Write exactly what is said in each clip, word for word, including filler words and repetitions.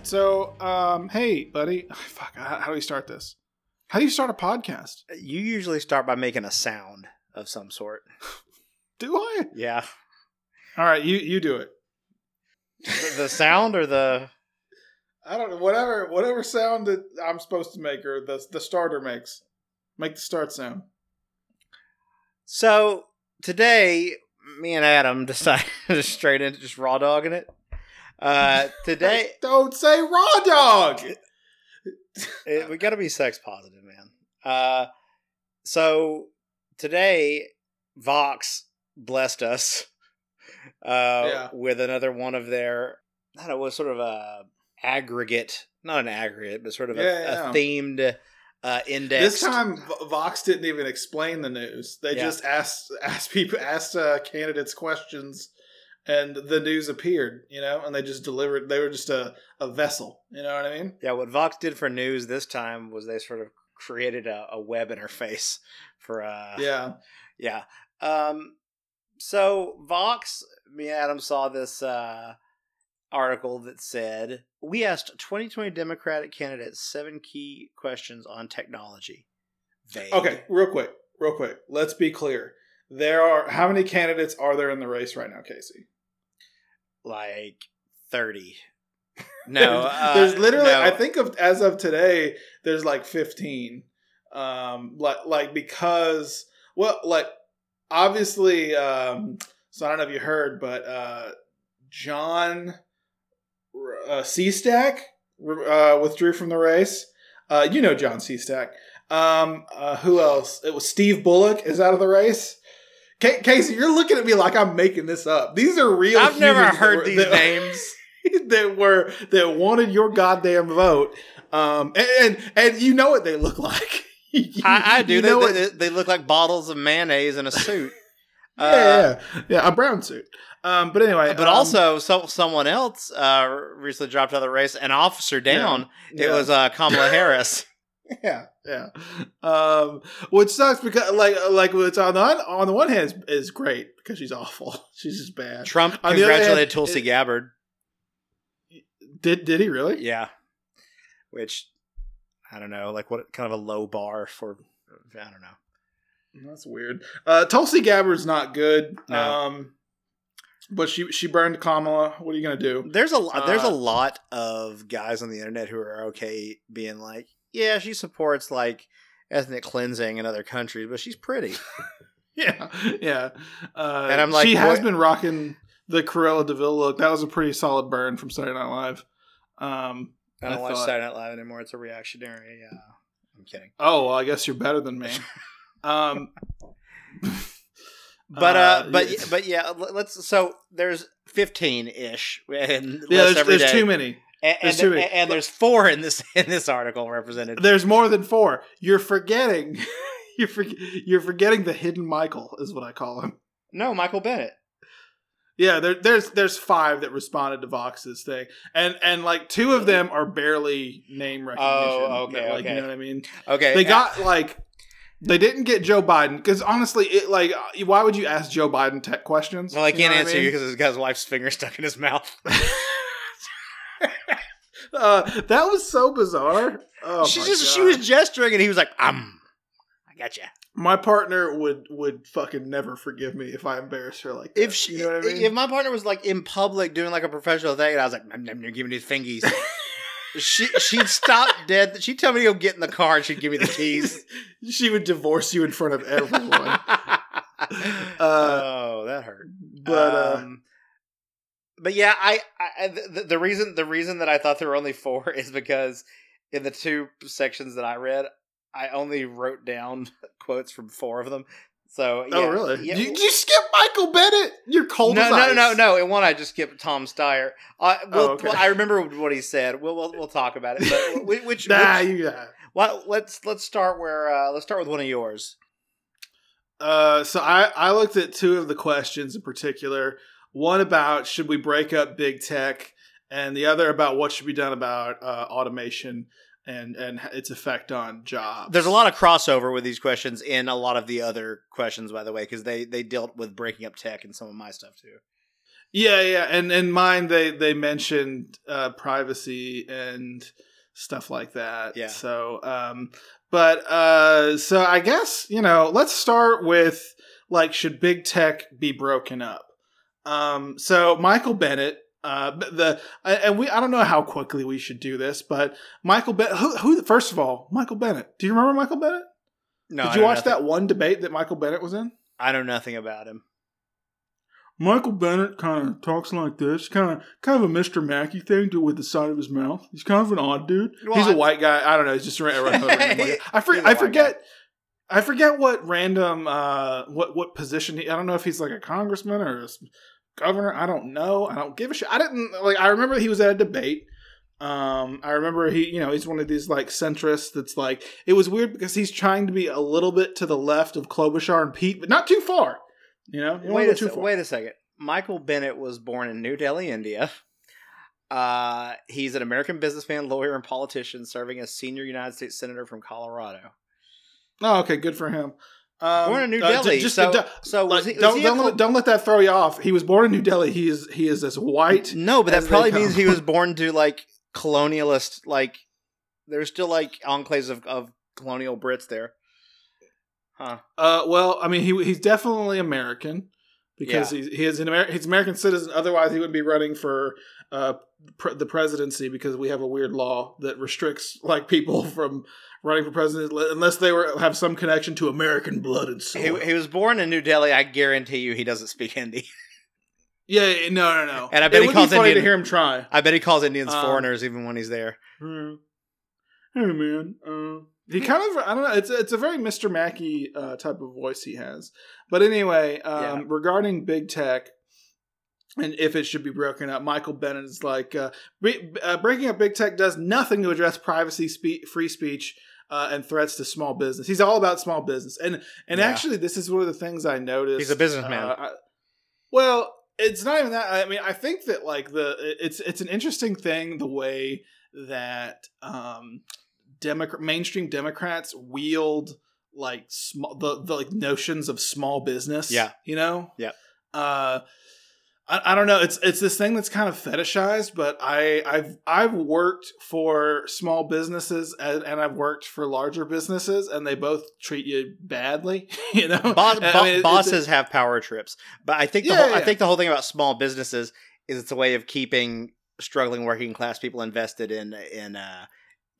right. So, um, hey, buddy. Oh, fuck. How, how do we start this? How do you start a podcast? You usually start by making a sound of some sort. Do I? Yeah. All right. You, you do it. The, the sound or the... I don't know. Whatever whatever sound that I'm supposed to make or the, the starter makes. Make the start sound. So, today, me and Adam decided to straight into just raw dogging it. Uh, today... Don't say raw dog! It, we gotta be sex positive, man. Uh, so, today, Vox blessed us uh, yeah. with another one of their... I don't know, it was sort of a... aggregate, not an aggregate, but sort of yeah, a, yeah. a themed uh, index. This time, Vox didn't even explain the news. They yeah. just asked asked people asked uh, candidates questions, and the news appeared. You know, and they just delivered. They were just a, a vessel. You know what I mean? Yeah. What Vox did for news this time was they sort of created a, a web interface for. Uh, yeah. Yeah. Um. So Vox, me and Adam saw this. Uh, article that said, we asked twenty twenty Democratic candidates seven key questions on technology. Vague. Okay, real quick, real quick. Let's be clear. There are, how many candidates are there in the race right now, Casey? Like thirty. No. uh, there's literally, no. I think of as of today, there's like fifteen. Um, like, like because, well, like, obviously, um, so I don't know if you heard, but uh, John... Uh, C Stack uh, withdrew from the race. Uh, you know John C Stack. Um, uh, who else? It was Steve Bullock is out of the race. K- Casey, you're looking at me like I'm making this up. These are real. I've never heard were, these that, names that were that wanted your goddamn vote. Um, and, and and you know what they look like. you, I, I do. You know they, they, they look like bottles of mayonnaise in a suit. Uh, yeah, yeah, yeah, a brown suit. Um, but anyway, but um, also so, someone else uh, recently dropped out of the race, an officer down. Yeah, yeah. It was uh, Kamala Harris. yeah, yeah. Um, which sucks because, like, like it's on the on the one hand is, is great because she's awful. She's just bad. Trump on congratulated hand, Tulsi it, Gabbard. Did did he really? Yeah. Which I don't know. Like, what kind of a low bar for? I don't know. That's weird. Uh, Tulsi Gabbard's not good, no. um, but she she burned Kamala. What are you gonna do? There's a lot, uh, there's a lot of guys on the internet who are okay being like, yeah, she supports like ethnic cleansing in other countries, but she's pretty. yeah, yeah. Uh, and I'm like, she has what? been rocking the Cruella DeVille look. That was a pretty solid burn from Saturday Night Live. Um, I don't I watch thought, Saturday Night Live anymore. It's a reactionary. Uh, I'm kidding. Oh, well, I guess you're better than me. Um, but, uh, but, uh, but yeah, let's, so there's fifteen ish. And yeah, there's, there's too many. And, there's and, too many. And there's four in this, in this article represented. There's more than four. You're forgetting, you're, for, you're forgetting the hidden Michael is what I call him. No, Michael Bennett. Yeah. There, there's, there's five that responded to Vox's thing. And, and like two of them are barely name recognition. Oh, okay. Like, okay. You know what I mean? Okay. They got uh, like. They didn't get Joe Biden because honestly, it like why would you ask Joe Biden tech questions? Well, I can't you know answer I mean? you because this guy's wife's finger stuck in his mouth. uh, that was so bizarre. Oh, she just God. she was gesturing, and he was like, "Um, I got you." My partner would would fucking never forgive me if I embarrassed her like that. If she, you know what I mean? If my partner was like in public doing like a professional thing, and I was like, "I'm never giving you fingies." She, she'd stop dead. She'd tell me to go get in the car and she'd give me the keys. She would divorce you in front of everyone. uh, oh, that hurt. But, um, uh, but yeah, I, I the, the reason, the reason that I thought there were only four is because in the two sections that I read, I only wrote down quotes from four of them. So, yeah, oh, really? Yeah. Did you skip Michael Bennett? You're cold no, as no, ice. No, no, no, no. In one, I just skipped Tom Steyer. Uh, we'll, oh, okay. well, I remember what he said. We'll we'll, we'll talk about it. But which, which, nah, which, you got it. Well, let's let's start where uh, let's start with one of yours. Uh, so I, I looked at two of the questions in particular. One about should we break up big tech, and the other about what should be done about uh, automation. And and its effect on jobs. There's a lot of crossover with these questions in a lot of the other questions, by the way, because they, they dealt with breaking up tech and some of my stuff, too. Yeah, yeah, and in mine they they mentioned uh, privacy and stuff like that. Yeah. So, um, but uh, so I guess you know, let's start with like, should big tech be broken up? Um, so Michael Bennett, uh, the and we I don't know how quickly we should do this, but Michael Bennett. Who, who first of all, Michael Bennett. Do you remember Michael Bennett? No. Did you watch that one debate that Michael Bennett was in? I know nothing about him. Michael Bennett kind of talks like this, kind of kind of a Mister Mackey thing to, with the side of his mouth. He's kind of an odd dude. Well, he's a white guy. I don't know. He's just around. around I, for, I forget. Guy. I forget what random uh, what what position he. I don't know if he's like a congressman or a governor. I don't know. I don't give a shit. I didn't like. I remember he was at a debate. Um, I remember he, you know, he's one of these like centrists that's like, it was weird because he's trying to be a little bit to the left of Klobuchar and Pete, but not too far. You know, wait a, se- wait a second. Michael Bennett was born in New Delhi, India. Uh, he's an American businessman, lawyer, and politician serving as senior United States Senator from Colorado. Oh, okay. Good for him. Um, born in New uh, Delhi. Just, so, d- so was like, he, was don't, he don't, Col- don't let that throw you off. He was born in New Delhi. He is he is as white. No, but that probably means he was born to like colonialist, like there's still like enclaves of, of colonial Brits there. Huh. Uh, well, I mean, he he's definitely American because yeah. he he is an Amer- he's an American citizen. Otherwise, he wouldn't be running for uh, pre- the presidency because we have a weird law that restricts like people from running for president unless they were have some connection to American blood and soul. He, he was born in New Delhi. I guarantee you, he doesn't speak Hindi. Yeah, no, no, no. And I bet it he would calls be funny Indian, to hear him try. I bet he calls Indians um, foreigners even when he's there. Yeah. Hey man. Uh, He kind of, I don't know, it's a, it's a very Mister Mackey uh, type of voice he has. But anyway, um, yeah. regarding big tech and if it should be broken up, Michael Bennett is like, uh, re- uh, breaking up big tech does nothing to address privacy, spe- free speech, uh, and threats to small business. He's all about small business. And and yeah. actually, this is one of the things I noticed. He's a businessman. Uh, I, well, it's not even that. I mean, I think that like the, it's, it's an interesting thing the way that... Um, Democrat, mainstream Democrats wield like sm- the, the like notions of small business. Yeah, you know. Yeah. Uh, I, I don't know. It's it's this thing that's kind of fetishized, but I I've I've worked for small businesses and, and I've worked for larger businesses, and they both treat you badly. You know, Boss, bo- I mean, it, bosses it, have power trips, but I think the yeah, whole, yeah. I think the whole thing about small businesses is it's a way of keeping struggling working class people invested in in. Uh,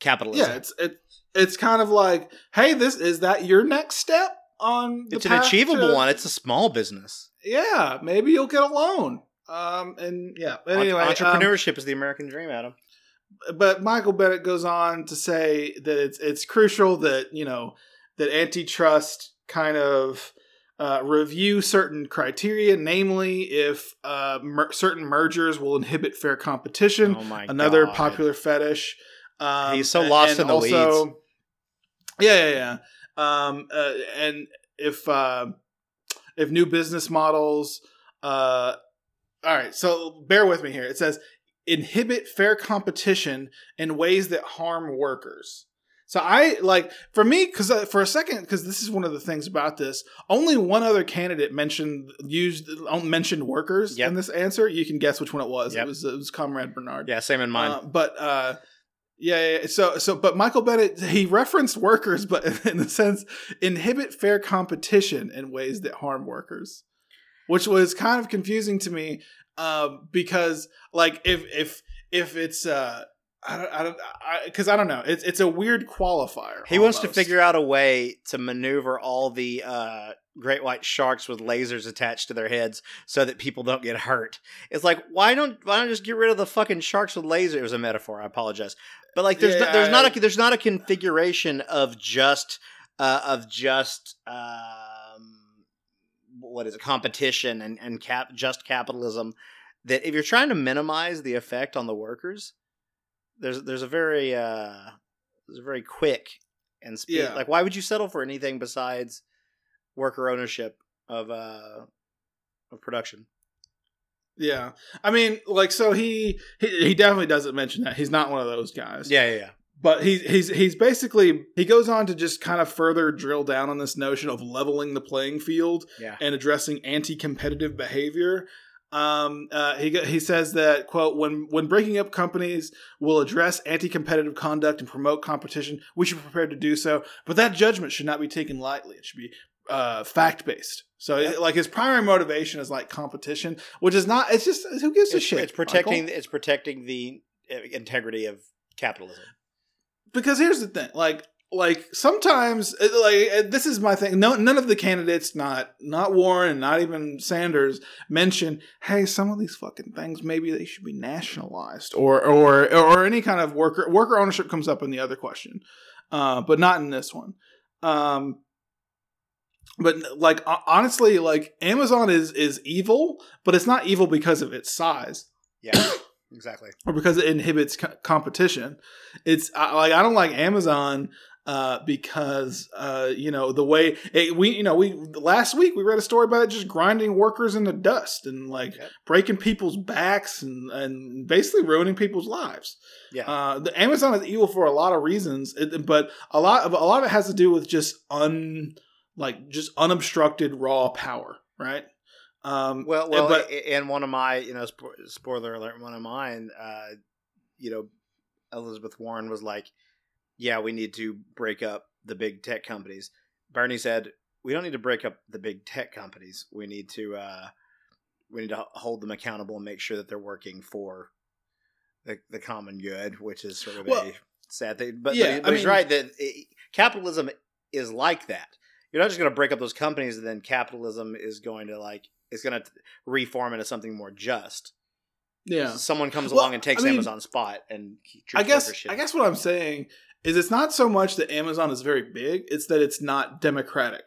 Capitalism. Yeah, it's it, it's kind of like, hey, this is that your next step on the It's path an achievable to, one. It's a small business. Yeah, maybe you'll get a loan. Um, and yeah, but anyway, entrepreneurship um, is the American dream, Adam. But Michael Bennett goes on to say that it's it's crucial that you know that antitrust kind of uh, review certain criteria, namely if uh, mer- certain mergers will inhibit fair competition. Oh my another God. Popular fetish. Um, He's so lost and, and in the also, weeds. Yeah, yeah, yeah. Um, uh, and if uh, if new business models, uh, all right. So bear with me here. It says inhibit fair competition in ways that harm workers. So I like for me because uh, for a second because this is one of the things about this. Only one other candidate mentioned used mentioned workers yep. in this answer. You can guess which one it was. Yep. It was it was Comrade Bernard. Yeah, same in mine. Uh, but. Uh, Yeah, yeah, so so, but Michael Bennett, he referenced workers, but in the sense, inhibit fair competition in ways that harm workers, which was kind of confusing to me uh, because, like, if if if it's, uh, I don't, I don't, because I, I don't know, it's it's a weird qualifier. He almost. wants to figure out a way to maneuver all the uh, great white sharks with lasers attached to their heads so that people don't get hurt. It's like why don't why don't just get rid of the fucking sharks with lasers? It was a metaphor. I apologize. But like, there's yeah, no, there's I, not a there's not a configuration of just uh, of just um, what is it competition and and cap just capitalism that if you're trying to minimize the effect on the workers, there's there's a very uh, there's a very quick and speed yeah. like why would you settle for anything besides worker ownership of uh, of production? Yeah, I mean, like, so he, he he definitely doesn't mention that. He's not one of those guys. Yeah, yeah, yeah. But he's he's he's basically he goes on to just kind of further drill down on this notion of leveling the playing field yeah. and addressing anti-competitive behavior. Um, uh, he he says that, quote, when when breaking up companies will address anti-competitive conduct and promote competition, we should be prepared to do so. But that judgment should not be taken lightly. It should be uh, fact-based. So, yeah. it, like, his primary motivation is, like, competition, which is not – it's just – who gives it's, a shit? It's protecting, it's protecting the integrity of capitalism. Because here's the thing. Like, like sometimes – like, this is my thing. No, none of the candidates, not not Warren, not even Sanders, mention, hey, some of these fucking things, maybe they should be nationalized. Or or, or any kind of worker – worker ownership comes up in the other question, uh, but not in this one. Um But like honestly, like Amazon is is evil, but it's not evil because of its size. Yeah, exactly. Or because it inhibits co- competition. It's I, like I don't like Amazon uh, because uh, you know the way it, we you know we last week we read a story about it just grinding workers into dust and like yeah. breaking people's backs and, and basically ruining people's lives. Yeah, uh, the Amazon is evil for a lot of reasons, it, but a lot of a lot of it has to do with just un. Like just unobstructed raw power, right? Um, well, well, but, and one of my, you know, spoiler alert, one of mine, uh, you know, Elizabeth Warren was like, "Yeah, we need to break up the big tech companies." Bernie said, "We don't need to break up the big tech companies. We need to, uh, we need to hold them accountable and make sure that they're working for the the common good," which is sort of well, a sad thing. But, yeah, but, but he's mean, right that it, capitalism is like that. You're not just going to break up those companies and then capitalism is going to like, it's going to reform into something more just. Yeah. Someone comes well, along and takes I mean, Amazon's spot and I guess, shit. I guess what I'm saying is it's not so much that Amazon is very big. It's that it's not democratic.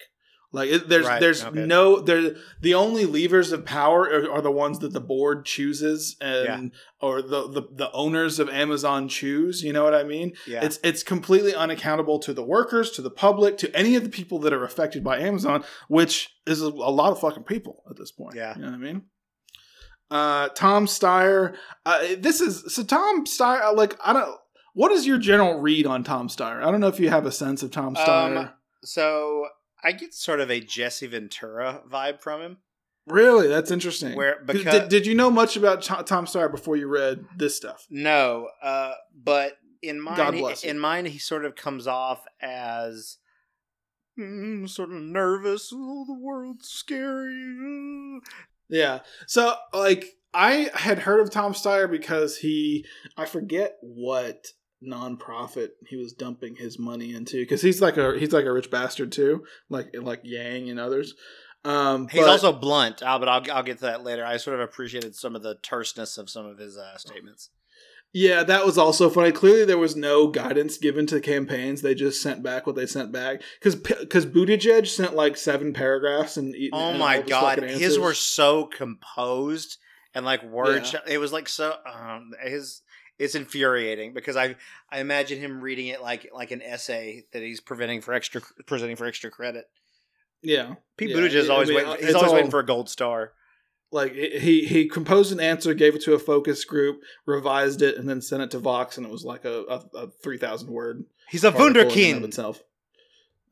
Like it, there's, right. there's okay. no, there, the only levers of power are, are the ones that the board chooses and, yeah. or the, the, the owners of Amazon choose, you know what I mean? Yeah. It's, it's completely unaccountable to the workers, to the public, to any of the people that are affected by Amazon, which is a, a lot of fucking people at this point. Yeah. You know what I mean? Uh, Tom Steyer, uh, this is, so Tom Steyer, like, I don't, what is your general read on Tom Steyer? I don't know if you have a sense of Tom Steyer. Um, so... I get sort of a Jesse Ventura vibe from him. Really? That's interesting. Where because did, did you know much about Tom Steyer before you read this stuff? No, uh, but in mine, God bless in mine, he sort of comes off as mm, sort of nervous. Oh, the world's scary. Yeah. So, like, I had heard of Tom Steyer because he, I forget what. Nonprofit he was dumping his money into because he's like a he's like a rich bastard too, like like Yang and others. Um, he's but, also blunt, uh, but I'll I'll get to that later. I sort of appreciated some of the terseness of some of his uh, statements. Yeah, that was also funny. Clearly, there was no guidance given to campaigns. They just sent back what they sent back because because Buttigieg sent like seven paragraphs and oh and my god, his were so composed and like words. Yeah. It was like so um, his. It's infuriating because I I imagine him reading it like like an essay that he's preventing for extra presenting for extra credit. Yeah, Pete yeah. Buttigieg is always I mean, waiting, he's always all, waiting for a gold star. Like he he composed an answer, gave it to a focus group, revised it, and then sent it to Vox, and it was like a a, a three thousand word. He's a wunderkind himself.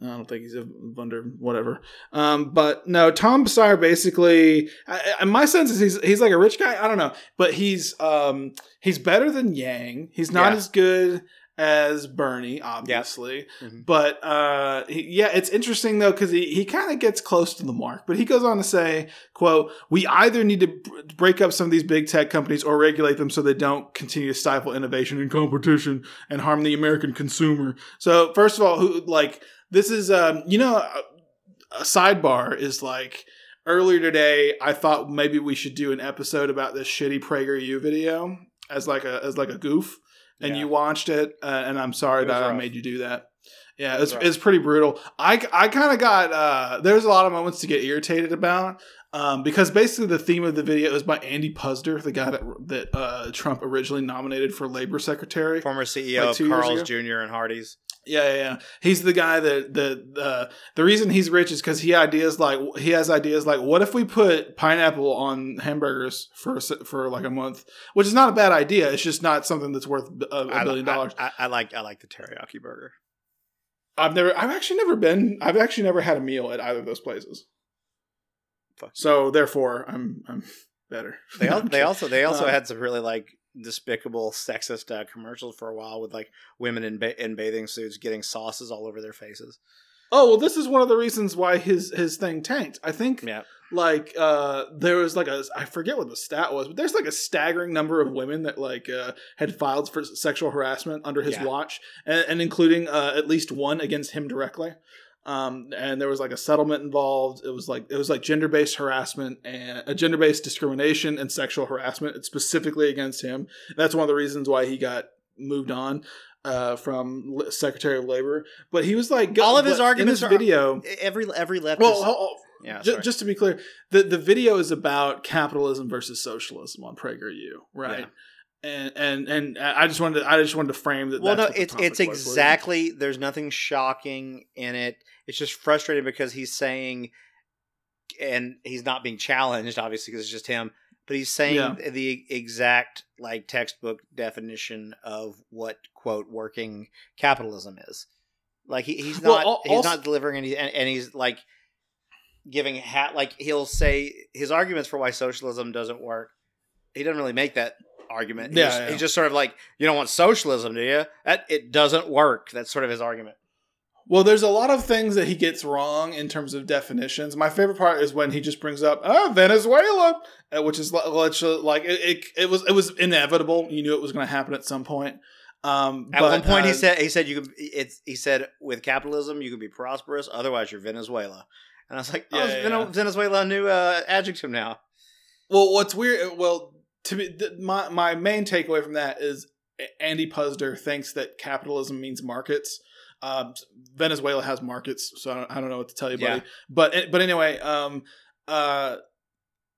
I don't think he's a wonder, whatever. Um, but no, Tom Steyer basically, I, I, my sense is he's he's like a rich guy. I don't know, but he's um, he's better than Yang. He's not yeah. as good as Bernie, obviously. Yeah. Mm-hmm. But uh, he, yeah, it's interesting though because he he kind of gets close to the mark. But he goes on to say, "quote We either need to b- break up some of these big tech companies or regulate them so they don't continue to stifle innovation and competition and harm the American consumer." So first of all, who like. This is, um, you know, a sidebar is like earlier today. I thought maybe we should do an episode about this shitty PragerU video as like a as like a goof, and yeah. you watched it. Uh, and I'm sorry that rough. I made you do that. Yeah, it's it's pretty brutal. I, I kind of got uh, there's a lot of moments to get irritated about um, because basically the theme of the video is by Andy Puzder, the guy that that uh, Trump originally nominated for labor secretary, former C E O like of Carl's Junior and Hardee's. Yeah, yeah, yeah. He's the guy that the uh, the reason he's rich is because he ideas like he has ideas like what if we put pineapple on hamburgers for for like a month, which is not a bad idea. It's just not something that's worth a, a billion dollars. I, I, I like I like the teriyaki burger. I've never I've actually never been I've actually never had a meal at either of those places. Fuck. So therefore, I'm I'm better. They all, they also they also um, had some really like despicable sexist uh, commercials for a while with like women in ba- in bathing suits getting sauces all over their faces. Oh, well, this is one of the reasons why his his thing tanked. I think yeah. like uh, there was like a, I forget what the stat was, but there's like a staggering number of women that like uh, had filed for sexual harassment under his yeah. watch, and, and including uh, at least one against him directly. Um, and there was like a settlement involved. It was like, it was like gender-based harassment and uh, gender-based discrimination and sexual harassment. It's specifically against him. That's one of the reasons why he got moved on. Uh, from Secretary of Labor, but he was like all of his arguments in this video. Every every leftist. Well, oh, yeah, j- just to be clear, the the video is about capitalism versus socialism on PragerU, right? Yeah. And and and I just wanted to, I just wanted to frame that. Well, that's no, it's it's exactly. Like. There's nothing shocking in it. It's just frustrating because he's saying, and he's not being challenged, obviously, because it's just him. But he's saying yeah. the exact like textbook definition of what quote working capitalism is. Like he, he's not well, also, he's not delivering any, and, and he's like giving hat like he'll say his arguments for why socialism doesn't work. He doesn't really make that argument. He's, yeah, yeah. he's just sort of like, you don't want socialism, do you? That it doesn't work. That's sort of his argument. Well, there's a lot of things that he gets wrong in terms of definitions. My favorite part is when he just brings up oh, Venezuela, which is like it, it, it was it was inevitable. You knew it was going to happen at some point. Um, at but, one point, uh, he said he said you can. It's he said with capitalism you can be prosperous, otherwise you're Venezuela. And I was like, oh, yeah, it's yeah. Venezuela, a new uh, adjective now. Well, what's weird? Well, to me, th- my my main takeaway from that is Andy Puzder thinks that capitalism means markets. Uh, Venezuela has markets, so I don't, I don't know what to tell you, buddy. Yeah. But but anyway, um, uh,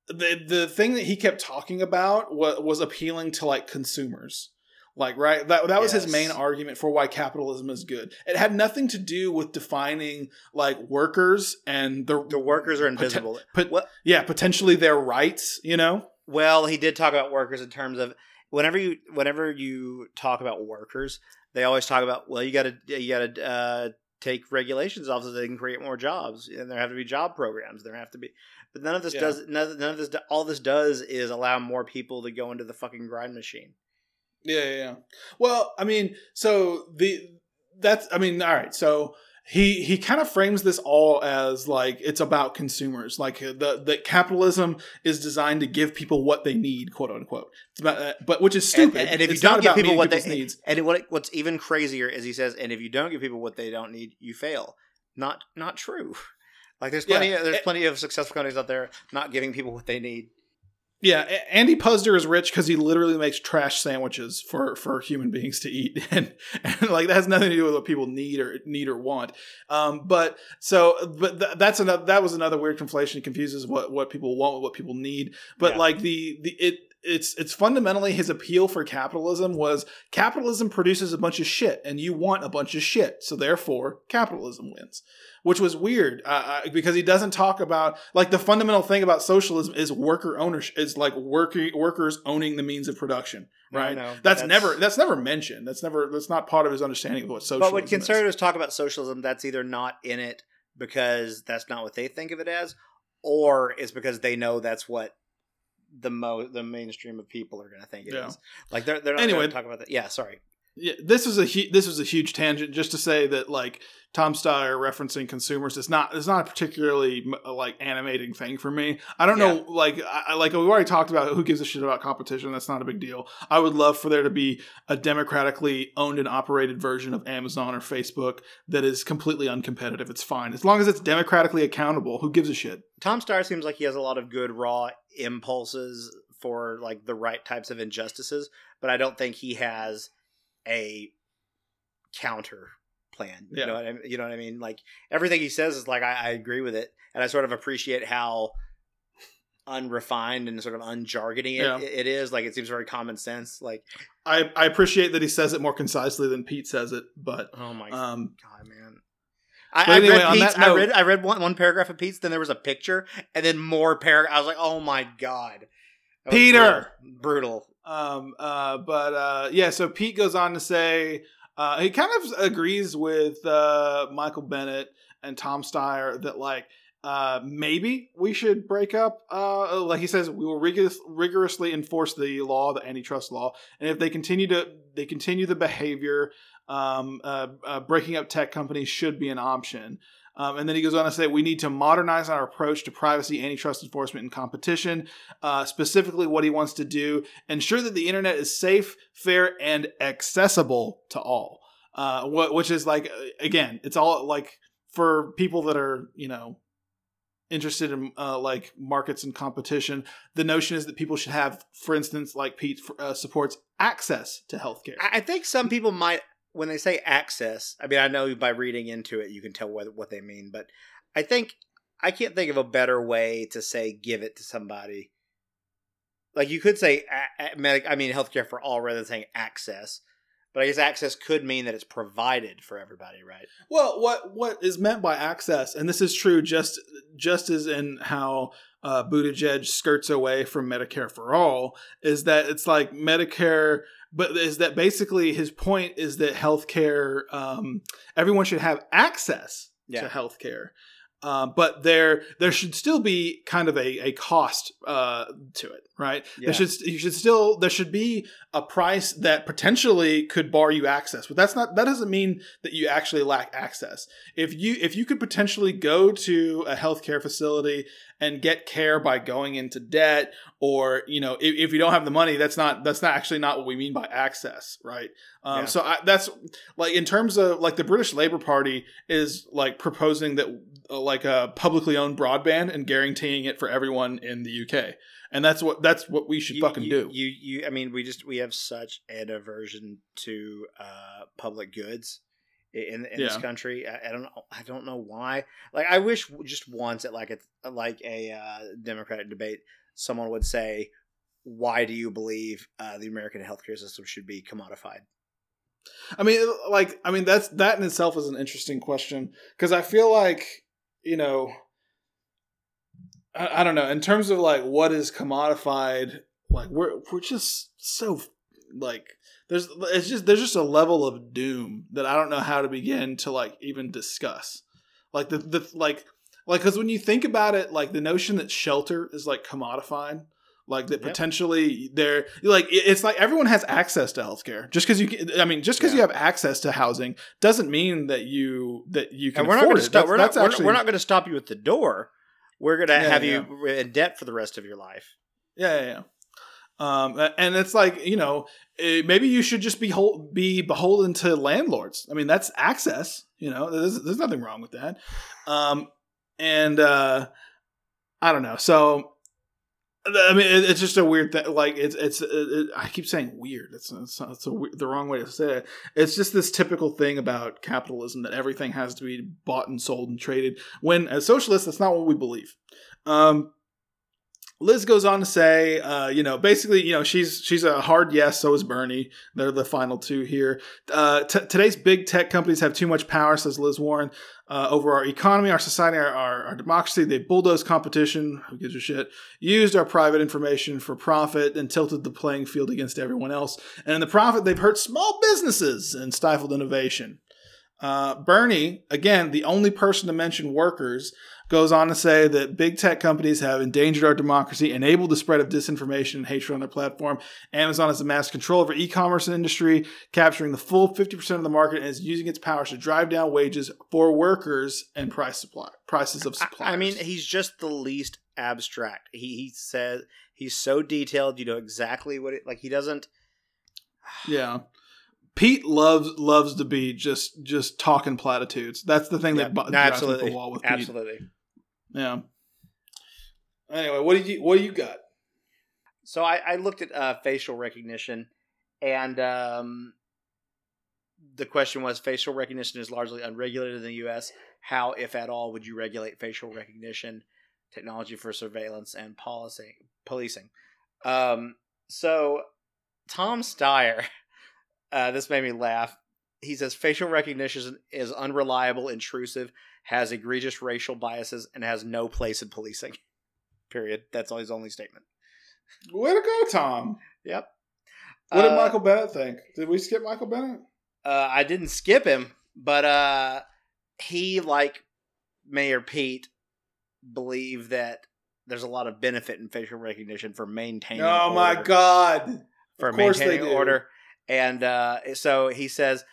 the the thing that he kept talking about was, was appealing to like consumers, like right that that was yes. his main argument for why capitalism is good. It had nothing to do with defining like workers and the the workers are invisible. Pot- pot- yeah, potentially their rights, you know. Well, he did talk about workers in terms of whenever you whenever you talk about workers. They always talk about, well, you got to you got to uh, take regulations off so they can create more jobs, and there have to be job programs. There have to be, but none of this yeah. does none, none of this. All this does is allow more people to go into the fucking grind machine. Yeah, yeah. yeah. Well, I mean, so the that's I mean, all right. So he he kind of frames this all as like it's about consumers, like the that capitalism is designed to give people what they need, quote unquote. It's about uh, but which is stupid. And, and if you it's don't give people what they need, and what what's even crazier is he says, and if you don't give people what they don't need, you fail. Not not true. Like there's plenty yeah. of, there's plenty of successful companies out there not giving people what they need. Yeah, Andy Puzder is rich because he literally makes trash sandwiches for, for human beings to eat, and, and like that has nothing to do with what people need or need or want. Um, but so, but th- that's another that was another weird conflation. It confuses what, what people want with what people need. But yeah. like the the it it's it's fundamentally his appeal for capitalism was capitalism produces a bunch of shit, and you want a bunch of shit, so therefore capitalism wins. Which was weird uh, because he doesn't talk about like the fundamental thing about socialism is worker ownership is like working workers owning the means of production, right? No, no, that's, that's never that's never mentioned. That's never that's not part of his understanding of what socialism is. But when conservatives is. talk about socialism, that's either not in it because that's not what they think of it as, or it's because they know that's what the mo the mainstream of people are going to think it yeah. is. Like they're they're not anyway, going to talk about that. Yeah, sorry. Yeah, this was a hu- this was a huge tangent. Just to say that, like Tom Steyer referencing consumers, it's not it's not a particularly like animating thing for me. I don't yeah. know, like I, like we already talked about who gives a shit about competition. That's not a big deal. I would love for there to be a democratically owned and operated version of Amazon or Facebook that is completely uncompetitive. It's fine as long as it's democratically accountable. Who gives a shit? Tom Steyer seems like he has a lot of good raw impulses for like the right types of injustices, but I don't think he has a counter plan. You yeah. know what I mean? You know what I mean? Like everything he says is like, I, I agree with it. And I sort of appreciate how unrefined and sort of unjargony yeah. it, it is. Like it seems very common sense. Like I, I appreciate that he says it more concisely than Pete says it, but oh my um, God, man. I, anyway, I, read Pete's, note, I read I read one, one paragraph of Pete's, then there was a picture and then more paragraph. I was like, oh my God. Peter. Brutal. brutal. Um, uh, but, uh, yeah, so Pete goes on to say, uh, he kind of agrees with, uh, Michael Bennett and Tom Steyer that like, Uh, maybe we should break up. Uh, like he says, we will rigorous, rigorously enforce the law, the antitrust law, and if they continue to they continue the behavior, um, uh, uh, breaking up tech companies should be an option. Um, and then he goes on to say, we need to modernize our approach to privacy, antitrust enforcement, and competition. Uh, specifically, what he wants to do, ensure that the internet is safe, fair, and accessible to all. Uh, wh- which is like, again, it's all like for people that are, you know, interested in uh, like markets and competition. The notion is that people should have, for instance, like Pete uh, supports, access to healthcare. I think some people might, when they say access, I mean, I know by reading into it, you can tell what, what they mean, but I think I can't think of a better way to say, give it to somebody. Like you could say, a- a- medic, I mean, healthcare for all rather than saying access. But I guess access could mean that it's provided for everybody, right? Well, what what is meant by access, and this is true just just as in how uh, Buttigieg skirts away from Medicare for All, is that it's like Medicare, but is that basically his point is that healthcare, um, everyone should have access yeah. to healthcare, uh, but there there should still be kind of a a cost uh, to it. Right. Yeah. There should you should still there should be a price that potentially could bar you access, but that's not that doesn't mean that you actually lack access. If you if you could potentially go to a healthcare facility and get care by going into debt, or you know if, if you don't have the money, that's not that's not actually not what we mean by access, right? Um, yeah. So I, that's like in terms of like the British Labour Party is like proposing that uh, like a publicly owned broadband and guaranteeing it for everyone in the U K. And that's what that's what we should you, fucking you, do. You, you, I mean, we just we have such an aversion to uh, public goods in, in yeah. this country. I, I don't know. I don't know why. Like, I wish just once at like a like a uh, Democratic debate, someone would say, "Why do you believe uh, the American healthcare system should be commodified?" I mean, like, I mean, that's that in itself is an interesting question because I feel like you know. I don't know. In terms of like what is commodified, like we're we're just so like there's it's just there's just a level of doom that I don't know how to begin to like even discuss. Like the the like like because when you think about it, like the notion that shelter is like commodified, like that yep. potentially there like it's like everyone has access to healthcare. Just because you, I mean, just because yeah. you have access to housing doesn't mean that you that you can. And we're afford not going to stop. We're not, actually, we're not going to stop you at the door. We're going to yeah, have yeah. you in debt for the rest of your life. Yeah, yeah, yeah. Um, and it's like, you know, it, maybe you should just be hol- be beholden to landlords. I mean, that's access. You know, there's, there's nothing wrong with that. Um, and uh, I don't know. So, I mean, it, it's just a weird thing. Like, it's, it's it, it, I keep saying weird. It's, it's, it's a, the wrong way to say it. It's just this typical thing about capitalism that everything has to be bought and sold and traded. When, as socialists, that's not what we believe. Um, Liz goes on to say, uh, you know, basically, you know, she's she's a hard yes, so is Bernie. They're the final two here. Uh, t- today's big tech companies have too much power, says Liz Warren, uh, over our economy, our society, our, our, our democracy. They bulldozed competition, who gives a shit, used our private information for profit and tilted the playing field against everyone else. And in the profit, they've hurt small businesses and stifled innovation. Uh, Bernie, again, the only person to mention workers, goes on to say that big tech companies have endangered our democracy, enabled the spread of disinformation and hatred on their platform. Amazon has amassed control over e-commerce industry, capturing the full fifty percent of the market, and is using its powers to drive down wages for workers and price supply prices of supplies. I, I mean, he's just the least abstract. He, he says he's so detailed, you know exactly what it like. He doesn't. Yeah. Pete loves loves to be just just talking platitudes. That's the thing yeah, that b- no, drives me to the wall with Pete. Absolutely. Yeah. Anyway, what did you what do you got? So I, I looked at uh, facial recognition, and um, the question was: facial recognition is largely unregulated in the U S. How, if at all, would you regulate facial recognition technology for surveillance and policy policing? Um, so Tom Steyer. Uh, this made me laugh. He says, facial recognition is unreliable, intrusive, has egregious racial biases, and has no place in policing. Period. That's his only statement. Way to go, Tom. Yep. What uh, did Michael Bennett think? Did we skip Michael Bennett? Uh, I didn't skip him, but uh, he, like Mayor Pete, believe that there's a lot of benefit in facial recognition for maintaining order. Oh, my God. For maintaining order. And uh, so he says,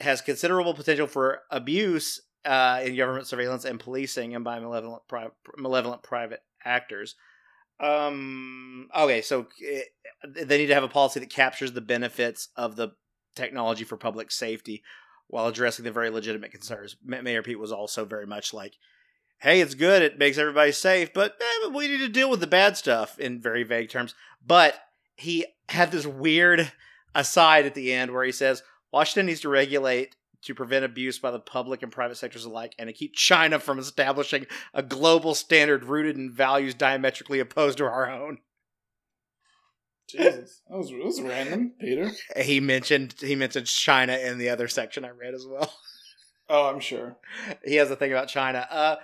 has considerable potential for abuse uh, in government surveillance and policing and by malevolent, pri- malevolent private actors. Um, okay, so it, they need to have a policy that captures the benefits of the technology for public safety while addressing the very legitimate concerns. Mayor Pete was also very much like, hey, it's good, it makes everybody safe, but eh, we need to deal with the bad stuff in very vague terms. But he had this weird aside at the end where he says, Washington needs to regulate to prevent abuse by the public and private sectors alike and to keep China from establishing a global standard rooted in values diametrically opposed to our own. Jesus, that was, that was random, Peter. He mentioned he mentioned China in the other section I read as well. Oh, I'm sure. He has a thing about China. Uh,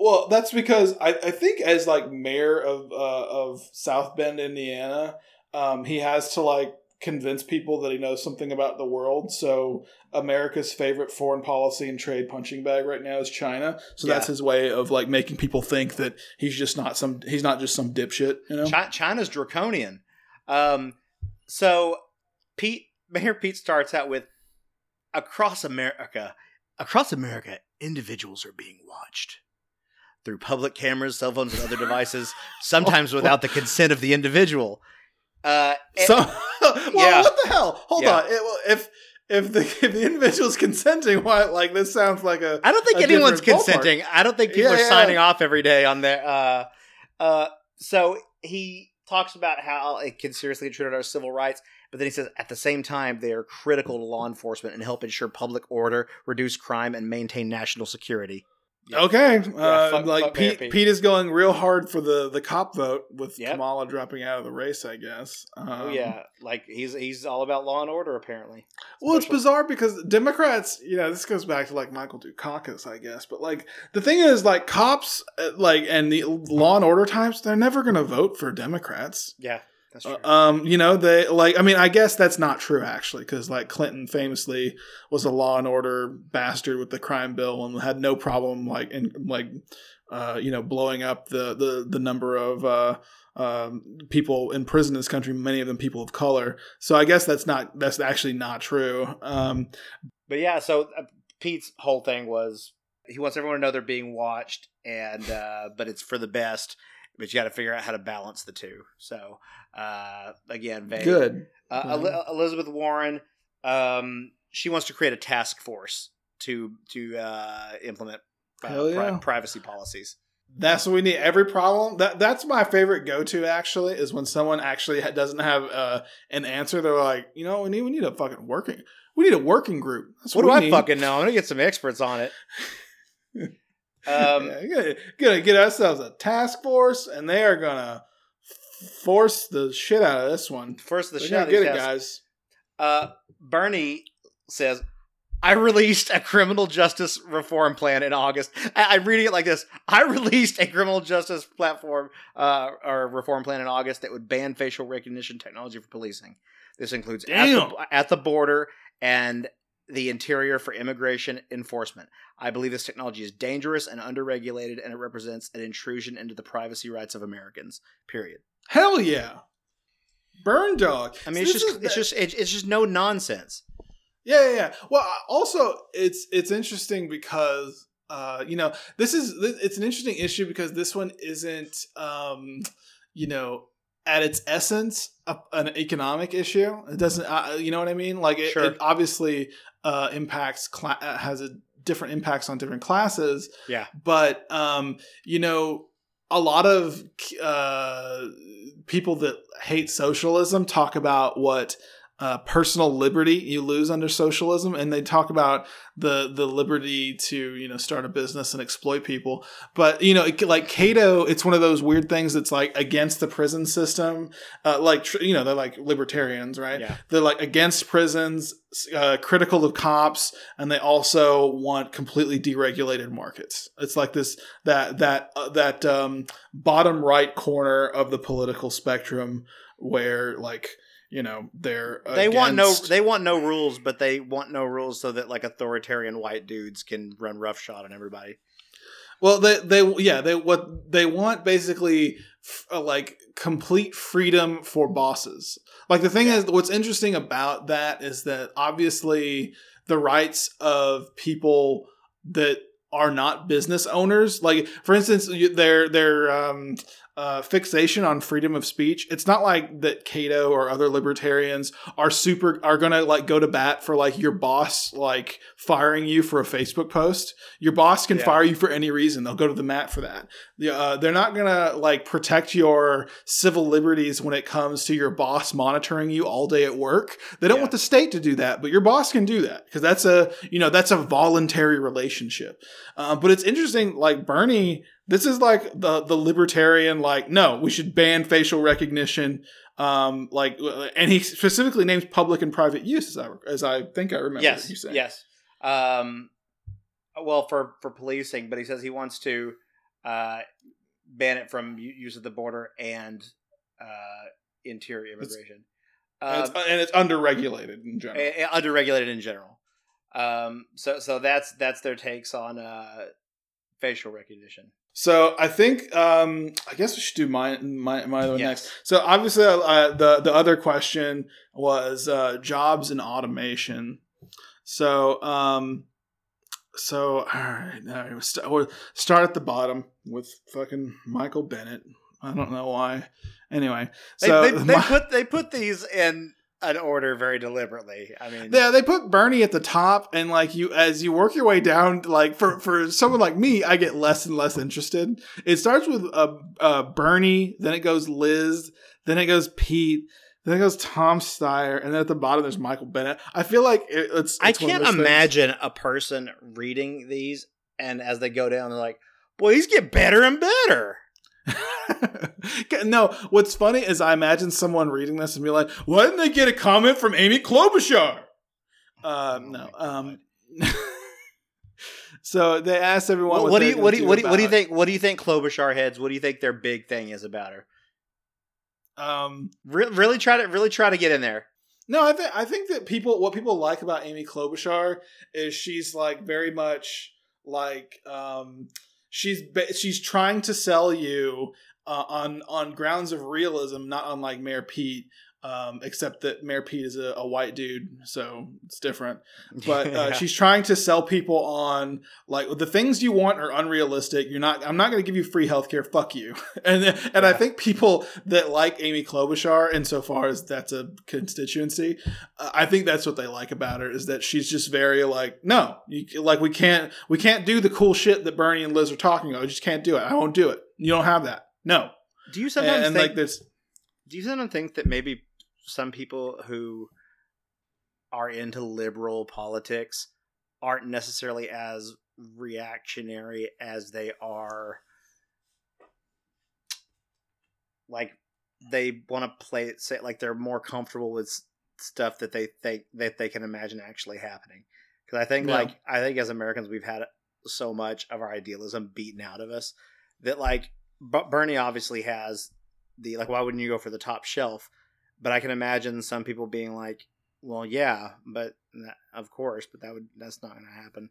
well, that's because I, I think as like mayor of uh, of South Bend, Indiana, um, he has to like convince people that he knows something about the world. So America's favorite foreign policy and trade punching bag right now is China. So yeah. That's his way of like making people think that he's just not some he's not just some dipshit. You know, Ch- China's draconian. Um, so Pete, Mayor Pete starts out with across America, across America, individuals are being watched through public cameras, cell phones, and other devices, sometimes without the consent of the individual. Uh, and, so, well, yeah. What the hell? Hold yeah. on. It, well, if, if the, if the individual's consenting, why, like, this sounds like a, I don't think anyone's consenting. Ballpark. I don't think people yeah, are yeah, signing yeah. off every day on their, uh, uh, so he talks about how it can seriously intrude on our civil rights, but then he says, at the same time, they are critical to law enforcement and help ensure public order, reduce crime, and maintain national security. Yep. Okay. Yeah, uh, fuck, like fuck Pete, Pete. Pete is going real hard for the, the cop vote with yep. Kamala dropping out of the race, I guess. Um, oh, yeah. Like, he's he's all about law and order, apparently. It's well, it's bizarre because Democrats, you know, this goes back to, like, Michael Dukakis, I guess. But, like, the thing is, like, cops, like, and the law and order types, they're never going to vote for Democrats. Yeah. That's true. Uh, um, you know, they like, I mean, I guess that's not true actually. Cause like Clinton famously was a law and order bastard with the crime bill and had no problem like, in like, uh, you know, blowing up the, the, the number of, uh, um, people in prison in this country, many of them people of color. So I guess that's not, that's actually not true. Um, but yeah, so Pete's whole thing was he wants everyone to know they're being watched and, uh, but it's for the best. But you got to figure out how to balance the two. So, uh, again, vague. Good. Uh, yeah. Elizabeth Warren, um, she wants to create a task force to to uh, implement uh, Hell yeah. pri- privacy policies. That's what we need. Every problem. That that's my favorite go-to. Actually, is when someone actually ha- doesn't have uh, an answer. They're like, you know, we need we need a fucking working. We need a working group. That's what, what do we I need. fucking know? I'm gonna get some experts on it. Um, yeah, gonna, gonna get ourselves a task force, and they are gonna force the shit out of this one. Force the They're shit out of these guys. Uh, Bernie says, "I released a criminal justice reform plan in August." I, I'm reading it like this: "I released a criminal justice platform uh, or reform plan in August that would ban facial recognition technology for policing. This includes at the, at the border and." The interior for immigration enforcement. I believe this technology is dangerous and underregulated, and it represents an intrusion into the privacy rights of Americans. Period. Hell yeah, burn dog. I mean, it's just, it's just, it's just no nonsense. Yeah, yeah. yeah. Well, also, it's it's interesting because uh, you know this is it's an interesting issue because this one isn't um, you know. At its essence, a, an economic issue. It doesn't, uh, you know what I mean? Like it, sure. it obviously uh, impacts, cl- has a different impacts on different classes. Yeah. But, um, you know, a lot of uh, people that hate socialism talk about what uh, personal liberty you lose under socialism. And they talk about the, the liberty to, you know, start a business and exploit people. But, you know, it, like Cato, it's one of those weird things that's like against the prison system. Uh, like, tr- you know, they're like libertarians, right? Yeah. They're like against prisons, uh, critical of cops, and they also want completely deregulated markets. It's like this, that, that, uh, that um, bottom right corner of the political spectrum where like, you know, they're they against... want no they want no rules, but they want no rules so that like authoritarian white dudes can run roughshod on everybody. Well, they they yeah they what they want basically f- like complete freedom for bosses. Like the thing yeah. is, what's interesting about that is that obviously the rights of people that are not business owners, like for instance, their their um, uh, fixation on freedom of speech. It's not like that Cato or other libertarians are super are gonna like go to bat for like your boss like firing you for a Facebook post. Your boss can yeah. fire you for any reason. They'll go to the mat for that. Uh, they're not gonna like protect your civil liberties when it comes to your boss monitoring you all day at work. They don't yeah. want the state to do that, but your boss can do that because that's a you know that's a voluntary relationship. Uh, but it's interesting, like Bernie, this is like the, the libertarian, like, no, we should ban facial recognition. Um, like, and he specifically names public and private use, as I, as I think I remember yes, you saying. Yes. Um, well, for, for policing, but he says he wants to uh, ban it from use of the border and uh, interior immigration. It's, um, and it's underregulated in general. Underregulated in general. Um, so, so that's, that's their takes on, uh, facial recognition. So I think, um, I guess we should do my, my, my other one yes. next. So obviously, uh, the, the other question was, uh, jobs and automation. So, um, so, all right, now we'll st- we'll start at the bottom with fucking Michael Bennett. I don't know why. Anyway, so they, they, they my- put, they put these in an order very deliberately. I mean, yeah, they put Bernie at the top, and like you, as you work your way down, like for, for someone like me, I get less and less interested. It starts with uh, uh, Bernie, then it goes Liz, then it goes Pete, then it goes Tom Steyer, and then at the bottom there's Michael Bennett. I feel like it, it's, it's. I can't imagine things. A person reading these, and as they go down, they're like, "Boy, these get better and better." No, what's funny is I imagine someone reading this and be like, why didn't they get a comment from Amy Klobuchar? Uh, oh no. Um, so they asked everyone. Well, what, what do you what do you, what, do, what do you think? What do you think Klobuchar heads? What do you think their big thing is about her? Um, Re- really try to really try to get in there. No, I think I think that people what people like about Amy Klobuchar is she's like very much like. Um, She's she's trying to sell you uh, on on grounds of realism, not unlike Mayor Pete, um, except that Mayor Pete is a, a white dude, so it's different. But uh, yeah. she's trying to sell people on like the things you want are unrealistic. You're not. I'm not going to give you free healthcare. Fuck you. And and yeah. I think people that like Amy Klobuchar, insofar as that's a constituency, uh, I think that's what they like about her is that she's just very like no, you, like we can't we can't do the cool shit that Bernie and Liz are talking about. I just can't do it. I won't do it. You don't have that. No. Do you sometimes and, and think like this? Do you sometimes think that maybe some people who are into liberal politics aren't necessarily as reactionary as they are? Like they want to play it, say, like they're more comfortable with stuff that they think that they can imagine actually happening. Because I think, no. like, I think as Americans, we've had so much of our idealism beaten out of us that, like, Bernie obviously has the like. Why wouldn't you go for the top shelf? But I can imagine some people being like, well, yeah, but that, of course, but that would that's not going to happen.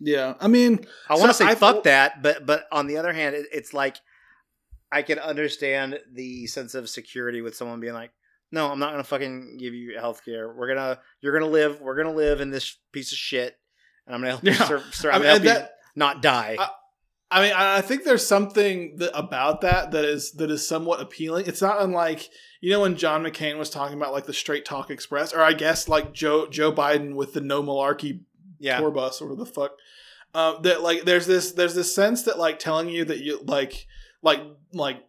Yeah. I mean, I want to so say I fuck feel- that. But but on the other hand, it, it's like I can understand the sense of security with someone being like, no, I'm not going to fucking give you healthcare. We're going to you're going to live. We're going to live in this piece of shit. And I'm going to help yeah. you, sur- sur- I mean, help that, you not die. I- I mean, I think there's something that, about that that is that is somewhat appealing. It's not unlike, you know, when John McCain was talking about like the Straight Talk Express, or I guess like Joe Joe Biden with the no malarkey yeah. tour bus or whatever the fuck. Uh, that like there's this there's this sense that like telling you that you like like like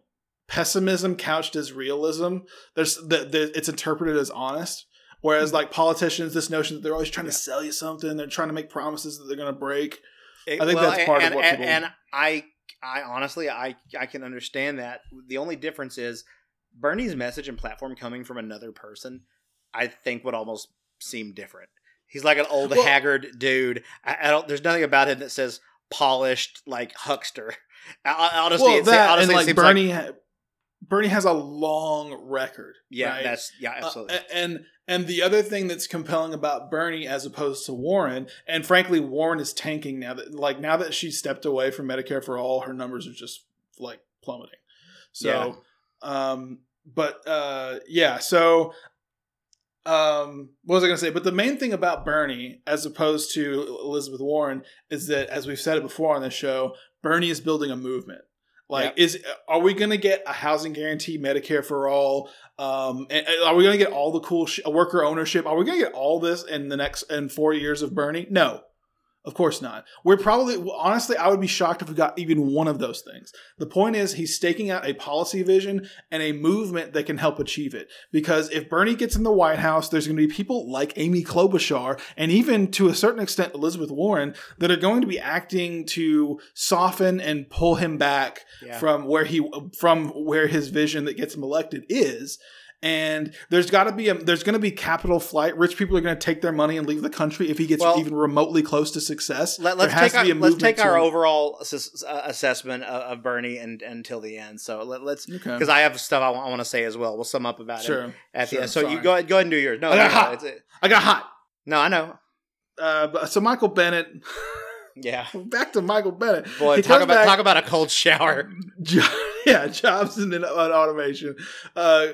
pessimism couched as realism. There's that it's interpreted as honest. Whereas like politicians, this notion that they're always trying yeah. to sell you something, they're trying to make promises that they're going to break. It, I think well, that's part and, of what and, people... And I, I honestly, I, I can understand that. The only difference is Bernie's message and platform coming from another person, I think would almost seem different. He's like an old well, haggard dude. I, I don't. There's nothing about him that says polished, like huckster. I, honestly, well, that, it, honestly and, like, it seems Bernie, like... Bernie has a long record. Yeah, right? that's yeah, absolutely. Uh, and And the other thing that's compelling about Bernie as opposed to Warren, and frankly, Warren is tanking now that, like, now that she stepped away from Medicare for All, her numbers are just like plummeting. So, yeah. um, but, uh, yeah, so, um, what was I going to say? But the main thing about Bernie as opposed to Elizabeth Warren is that, as we've said it before on this show, Bernie is building a movement. Like, yep. is are we going to get a housing guarantee, Medicare for all? Um, and, and are we going to get all the cool sh- worker ownership? Are we going to get all this in the next in four years of Bernie? No, of course not. We're probably honestly, I would be shocked if we got even one of those things. The point is, he's staking out a policy vision and a movement that can help achieve it. Because if Bernie gets in the White House, there's going to be people like Amy Klobuchar and even to a certain extent Elizabeth Warren that are going to be acting to soften and pull him back yeah. from where he from where his vision that gets him elected is. And there's got to be a, there's going to be capital flight. Rich people are going to take their money and leave the country if he gets well, even remotely close to success. Let, let's, take our, to let's take our overall ass- assessment of Bernie and, until the end. So let, let's because okay. I have stuff I, w- I want to say as well. We'll sum up about sure. it at sure, the end. So sorry. you go ahead, go ahead and do yours. No, I got no, hot. It's it. I got hot. No, I know. Uh, but, so Michael Bennett. Yeah. Back to Michael Bennett. Boy, he talk about back, talk about a cold shower. Yeah, jobs and automation. Uh,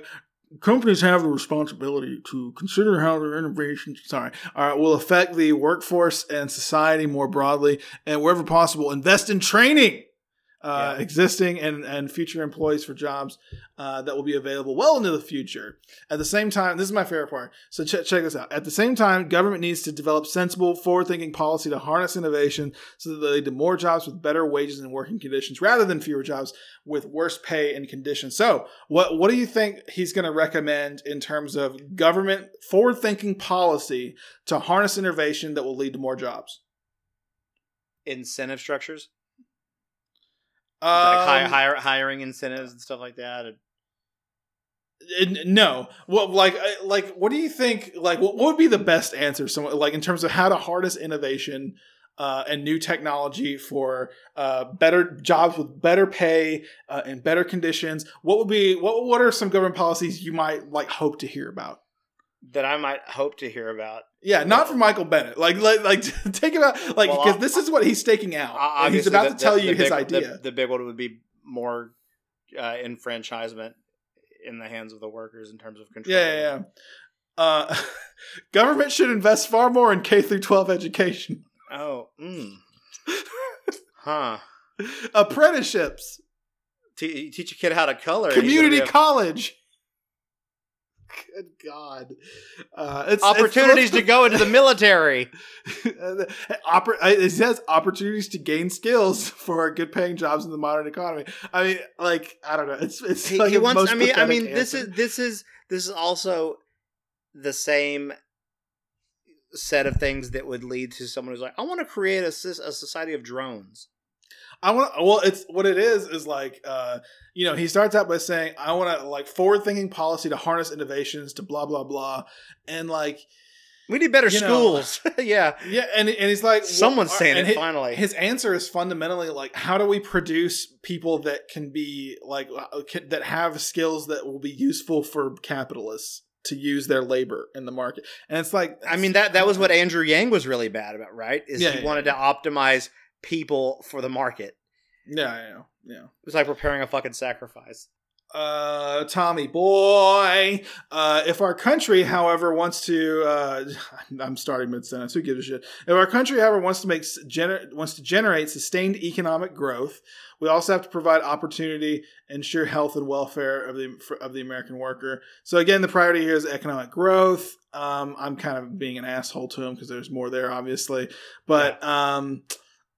Companies have the responsibility to consider how their innovations sorry, uh, will affect the workforce and society more broadly, and wherever possible, invest in training uh, yeah. existing and, and future employees for jobs uh, that will be available well into the future. At the same time, this is my favorite part, so ch- check this out. At the same time, government needs to develop sensible, forward-thinking policy to harness innovation so that they lead to more jobs with better wages and working conditions rather than fewer jobs with worse pay and conditions. So what what do you think he's going to recommend in terms of government forward-thinking policy to harness innovation that will lead to more jobs? Incentive structures? Um, like hire, hire, hiring incentives and stuff like that? Or... No. Well, like, like, what do you think, like, what would be the best answer? So, like, in terms of how to harness innovation Uh, and new technology for uh, better jobs with better pay uh, and better conditions. What would be what? What are some government policies you might like hope to hear about? That I might hope to hear about. Yeah, not from Michael Bennett. Like, like, like take it out. Like, because well, this is what he's staking out. And he's about the, to tell the, you the his big, idea. The, the big one would be more uh, enfranchisement in the hands of the workers in terms of control. Yeah, yeah. yeah. Uh, government should invest far more in K through twelve education. Oh, mm. huh. Apprenticeships. T- teach a kid how to color. Community a- college. Good God. Uh, it's, opportunities it's, to go into the military. Oppor- it says opportunities to gain skills for good paying jobs in the modern economy. I mean, like, I don't know. It's it's he, like he wants, most I mean, I mean, this is this is this is also the same set of things that would lead to someone who's like, I want to create a, a society of drones. I want to, well, it's what it is, is like, uh, you know, he starts out by saying, I want to like forward thinking policy to harness innovations to blah, blah, blah. And like, we need better schools. Know, yeah. Yeah. And, and he's like, someone's well, saying it his, finally. His answer is fundamentally like, how do we produce people that can be like, can, that have skills that will be useful for capitalists to use their labor in the market? And it's like, I mean, that, that was what Andrew Yang was really bad about, right? Is yeah, he yeah, wanted yeah. to optimize people for the market. Yeah, yeah, yeah. It was like preparing a fucking sacrifice. Uh, Tommy boy. Uh, if our country, however, wants to, uh, I'm starting mid-sentence. Who gives a shit? If our country, however, wants to make, gener- wants to generate sustained economic growth, we also have to provide opportunity, ensure health and welfare of the, for, of the American worker. So again, the priority here is economic growth. Um, I'm kind of being an asshole to him because there's more there, obviously, but, yeah. um,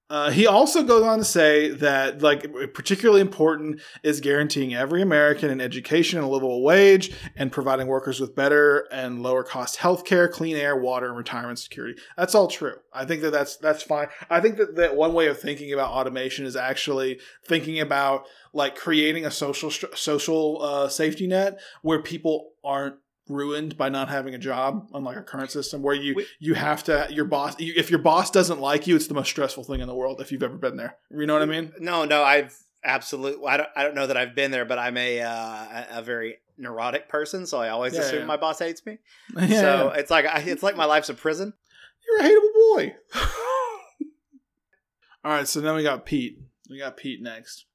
Uh, he also goes on to say that, like, particularly important is guaranteeing every American an education and a livable wage and providing workers with better and lower cost healthcare, clean air, water, and retirement security. That's all true. I think that that's, that's fine. I think that, that one way of thinking about automation is actually thinking about, like, creating a social, social uh, safety net where people aren't ruined by not having a job, unlike our current system where you we, you have to your boss you, if your boss doesn't like you, it's the most stressful thing in the world if you've ever been there. You know what I mean? No no I've absolutely. I don't, I don't know that I've been there, but I'm a uh, a very neurotic person, so I always yeah, assume yeah. my boss hates me. Yeah, so yeah. it's like it's like my life's a prison. You're a hateable boy. All right, so now we got Pete. We got Pete next.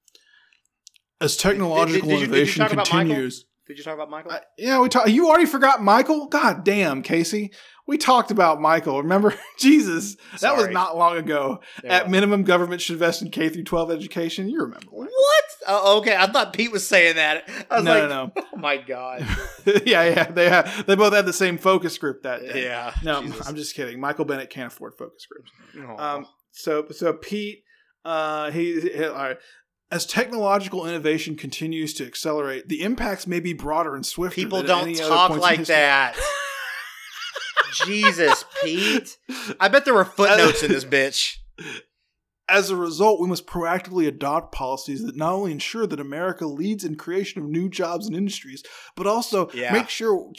As technological did, did, did, innovation did you, did you continues. Did you talk about Michael? Uh, yeah, we talked. You already forgot Michael? God damn, Casey. We talked about Michael. Remember? Jesus. Sorry. That was not long ago. There At was. minimum, government should invest in K through twelve education. You remember that. What? Oh, okay. I thought Pete was saying that. I was no, like, no, no. Oh, my God. yeah, yeah. They have, they both had the same focus group that day. Yeah. No, Jesus. I'm just kidding. Michael Bennett can't afford focus groups. Aww. Um. So, so Pete, uh, he, he all right. As technological innovation continues to accelerate, the impacts may be broader and swifter. People than don't any talk other like that. Jesus, Pete. I bet there were footnotes in this bitch. As a result, we must proactively adopt policies that not only ensure that America leads in creation of new jobs and industries, but also yeah. make sure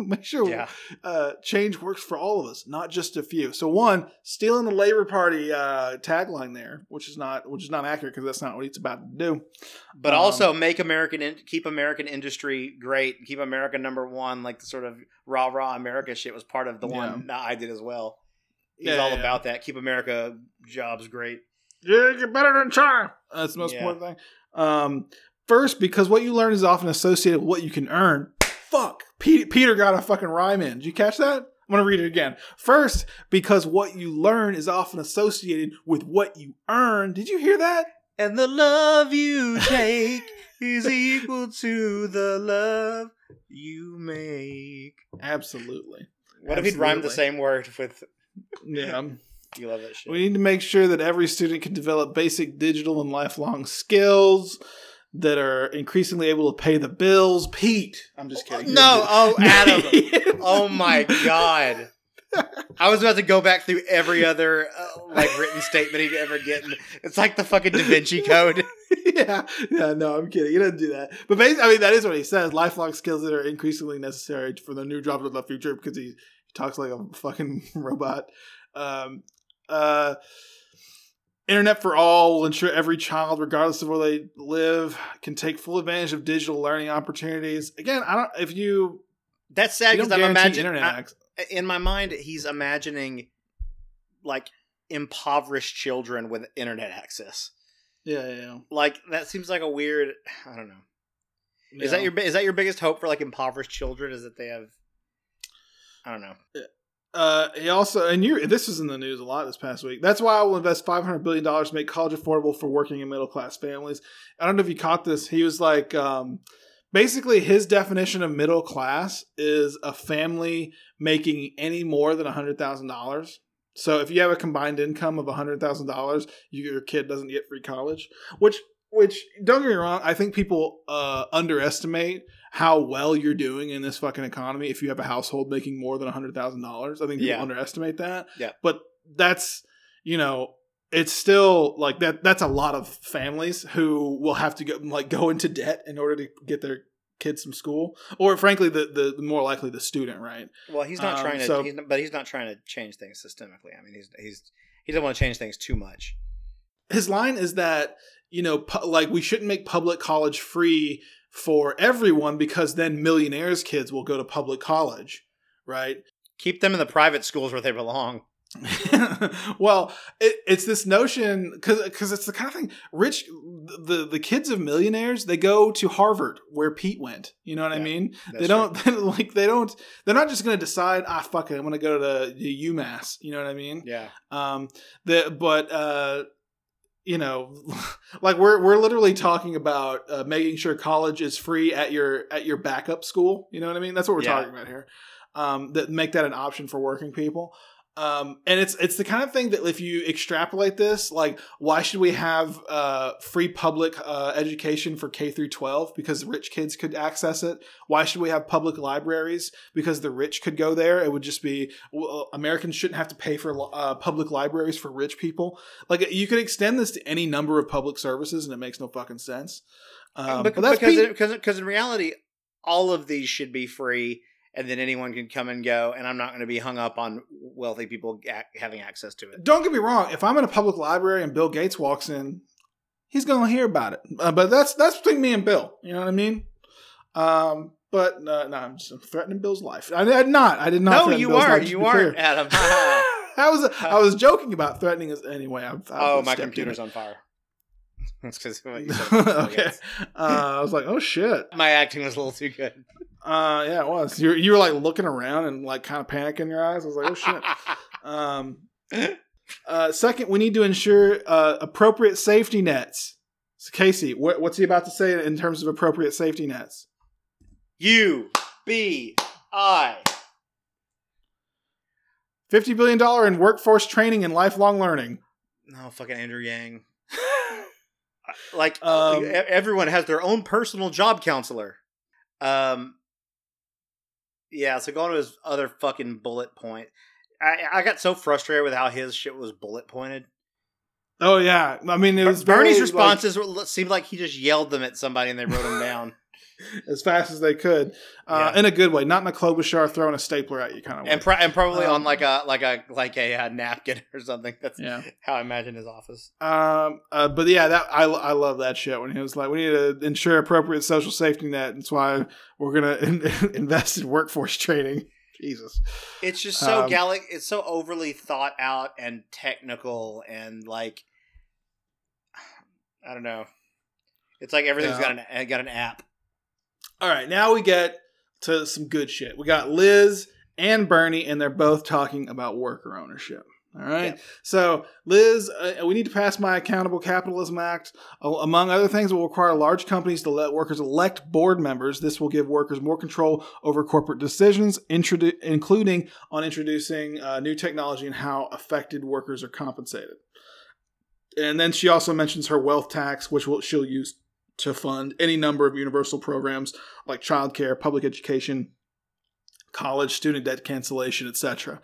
make sure yeah. uh, change works for all of us, not just a few. So, one, stealing the Labour Party uh, tagline there, which is not which is not accurate because that's not what it's about to do. But um, also, make American in- keep American industry great, keep America number one. Like the sort of rah rah America shit was part of the yeah. one that I did as well. It's yeah, all yeah. about that. Keep America jobs great. Yeah, you're better than China. That's the most yeah. important thing. Um, first, because what you learn is often associated with what you can earn. Fuck. Peter got a fucking rhyme in. Did you catch that? I'm going to read it again. First, because what you learn is often associated with what you earn. Did you hear that? And the love you take is equal to the love you make. Absolutely. What Absolutely. if he'd rhymed the same word with... Yeah. You love that shit. We need to make sure that every student can develop basic digital and lifelong skills that are increasingly able to pay the bills. Pete. I'm just kidding. No. Oh, Adam. Oh, my God. I was about to go back through every other uh, like written statement he'd ever get. It's like the fucking Da Vinci Code. yeah. yeah. No, I'm kidding. He doesn't do that. But basically, I mean, that is what he says. Lifelong skills that are increasingly necessary for the new jobs of the future because he talks like a fucking robot. Um, uh, Internet for All will ensure every child, regardless of where they live, can take full advantage of digital learning opportunities. Again, I don't. If you, that's sad because I'm imagining I, in my mind he's imagining like impoverished children with internet access. Yeah, yeah, yeah. Like that seems like a weird. I don't know. Is yeah. that your is that your biggest hope for like impoverished children? Is that they have? I don't know. Yeah. Uh, he also, and you, this was in the news a lot this past week. That's why I will invest five hundred billion dollars to make college affordable for working and middle-class families. I don't know if you caught this. He was like, um, basically his definition of middle class is a family making any more than one hundred thousand dollars. So if you have a combined income of one hundred thousand dollars, you, your kid doesn't get free college, which, which don't get me wrong. I think people, uh, underestimate how well you're doing in this fucking economy if you have a household making more than one hundred thousand dollars. I think people yeah. underestimate that. Yeah. But that's, you know, it's still like that. That's a lot of families who will have to go, like, go into debt in order to get their kids from school. Or frankly, the, the, the more likely the student, right? Well, he's not um, trying to, so, he's not, but he's not trying to change things systemically. I mean, he's, he's, he doesn't want to change things too much. His line is that, you know, pu- like we shouldn't make public college free for everyone because then millionaires' kids will go to public college, right? Keep them in the private schools where they belong. Well, it, it's this notion because because it's the kind of thing rich the the kids of millionaires, they go to Harvard where Pete went. You know what yeah, I mean? They don't they, like they don't they're not just going to decide ah fuck it I'm going to go to the UMass. You know what I mean? Yeah. Um. The but uh. You know, like we're we're literally talking about uh, making sure college is free at your at your backup school. You know what I mean? That's what we're yeah. talking about here. Um, that make that an option for working people. Um, and it's it's the kind of thing that if you extrapolate this, like why should we have uh, free public uh, education for K through twelve? Because rich kids could access it. Why should we have public libraries? Because the rich could go there. It would just be well, Americans shouldn't have to pay for uh, public libraries for rich people. Like you could extend this to any number of public services, and it makes no fucking sense. Um, but, but that's because be- because because in reality, all of these should be free. And then anyone can come and go, and I'm not going to be hung up on wealthy people ac- having access to it. Don't get me wrong. If I'm in a public library and Bill Gates walks in, he's going to hear about it. Uh, but that's that's between me and Bill. You know what I mean? Um, but uh, no, I'm just I'm threatening Bill's life. I did not. I did not. No, you aren't. You aren't, Adam. I was I was joking about threatening his anyway. I, I oh, my computer's on fire. That's because what you said. Okay. uh, I was like, oh shit, my acting was a little too good. Uh, yeah, it was. You you were like looking around and like kind of panic in your eyes. I was like, oh shit. um, uh, second, we need to ensure uh, appropriate safety nets. So Casey, wh- what's he about to say in terms of appropriate safety nets? U B I. fifty billion dollars in workforce training and lifelong learning. No, oh, fucking Andrew Yang. Like, um, everyone has their own personal job counselor. Um, yeah, so going to his other fucking bullet point. I, I got so frustrated with how his shit was bullet pointed. Oh, yeah. I mean, it was Bernie's very, responses like, seemed like he just yelled them at somebody and they wrote them down. As fast as they could, uh, yeah. In a good way, not in a Klobuchar throwing a stapler at you kind of way, and, pro- and probably um, on like a like a like a, a napkin or something. That's yeah. how I imagine his office. Um, uh, but yeah, that I I love that shit when he was like, "We need to ensure appropriate social safety net." That's why we're gonna in- invest in workforce training. Jesus, it's just so um, gallic. It's so overly thought out and technical, and like I don't know. It's like everything's yeah. got an got an app. All right, now we get to some good shit. We got Liz and Bernie, and they're both talking about worker ownership. All right, yeah. So Liz, uh, we need to pass my Accountable Capitalism Act. Uh, among other things, it will require large companies to let workers elect board members. This will give workers more control over corporate decisions, introdu- including on introducing uh, new technology and how affected workers are compensated. And then she also mentions her wealth tax, which will, she'll use to fund any number of universal programs like childcare, public education, college, student debt cancellation, et cetera.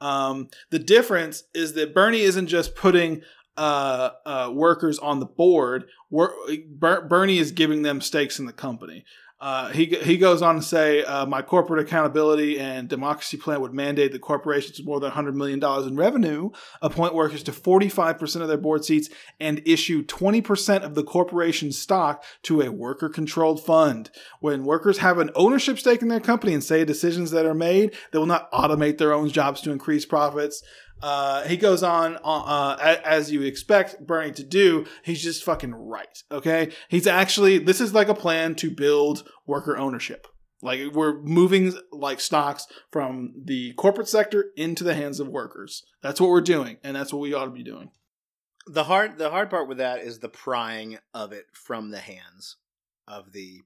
Um, the difference is that Bernie isn't just putting uh, uh, workers on the board. We're, Ber- Bernie is giving them stakes in the company. Uh, he he goes on to say, uh, my corporate accountability and democracy plan would mandate that corporations with more than one hundred million dollars in revenue appoint workers to forty-five percent of their board seats and issue twenty percent of the corporation's stock to a worker-controlled fund. When workers have an ownership stake in their company and say decisions that are made, they will not automate their own jobs to increase profits. Uh, he goes on, uh, as you expect Bernie to do. He's just fucking right. Okay. He's actually, this is like a plan to build worker ownership. Like we're moving like stocks from the corporate sector into the hands of workers. That's what we're doing. And that's what we ought to be doing. The hard, the hard part with that is the prying of it from the hands of the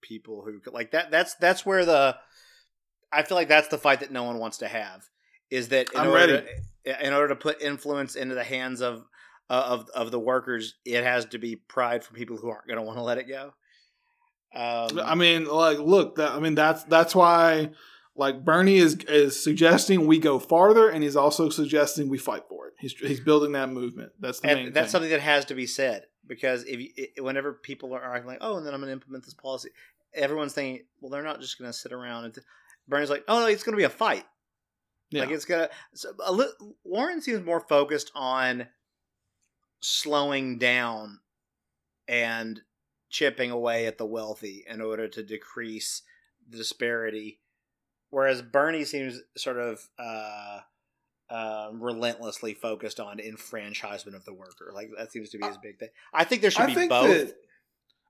people who like that. That's, that's where the, I feel like that's the fight that no one wants to have. Is that in order, to, in order to put influence into the hands of uh, of of the workers, it has to be pried from people who aren't going to want to let it go. Um, I mean, like, look, that, I mean, that's that's why, like, Bernie is is suggesting we go farther, and he's also suggesting we fight for it. He's he's building that movement. That's the main. That's thing. Something that has to be said because if you, it, whenever people are like, oh, and then I'm going to implement this policy, everyone's thinking, well, they're not just going to sit around. And th-. Bernie's like, oh no, it's going to be a fight. Yeah. Like it's gonna. So, uh, Warren seems more focused on slowing down and chipping away at the wealthy in order to decrease the disparity, whereas Bernie seems sort of uh, uh, relentlessly focused on enfranchisement of the worker. Like that seems to be his big thing. I think there should I be think both. That,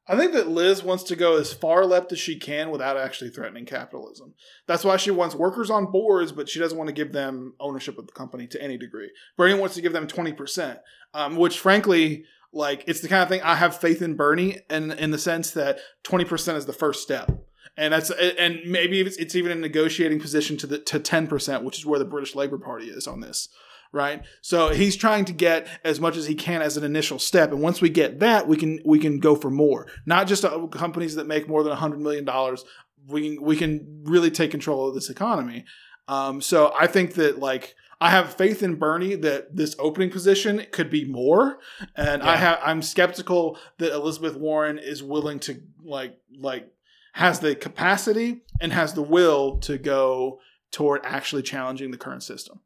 I think that Liz wants to go as far left as she can without actually threatening capitalism. That's why she wants workers on boards, but she doesn't want to give them ownership of the company to any degree. Bernie wants to give them twenty percent, um, which frankly, like, it's the kind of thing I have faith in Bernie and in, in the sense that twenty percent is the first step. And that's and maybe it's, it's even a negotiating position to the to ten percent, which is where the British Labour Party is on this. Right. So he's trying to get as much as he can as an initial step. And once we get that, we can we can go for more. Not just companies that make more than one hundred million dollars. We can, we can really take control of this economy. Um, so I think that, like, I have faith in Bernie that this opening position could be more. And yeah. I have I'm skeptical that Elizabeth Warren is willing to, like, like has the capacity and has the will to go toward actually challenging the current system.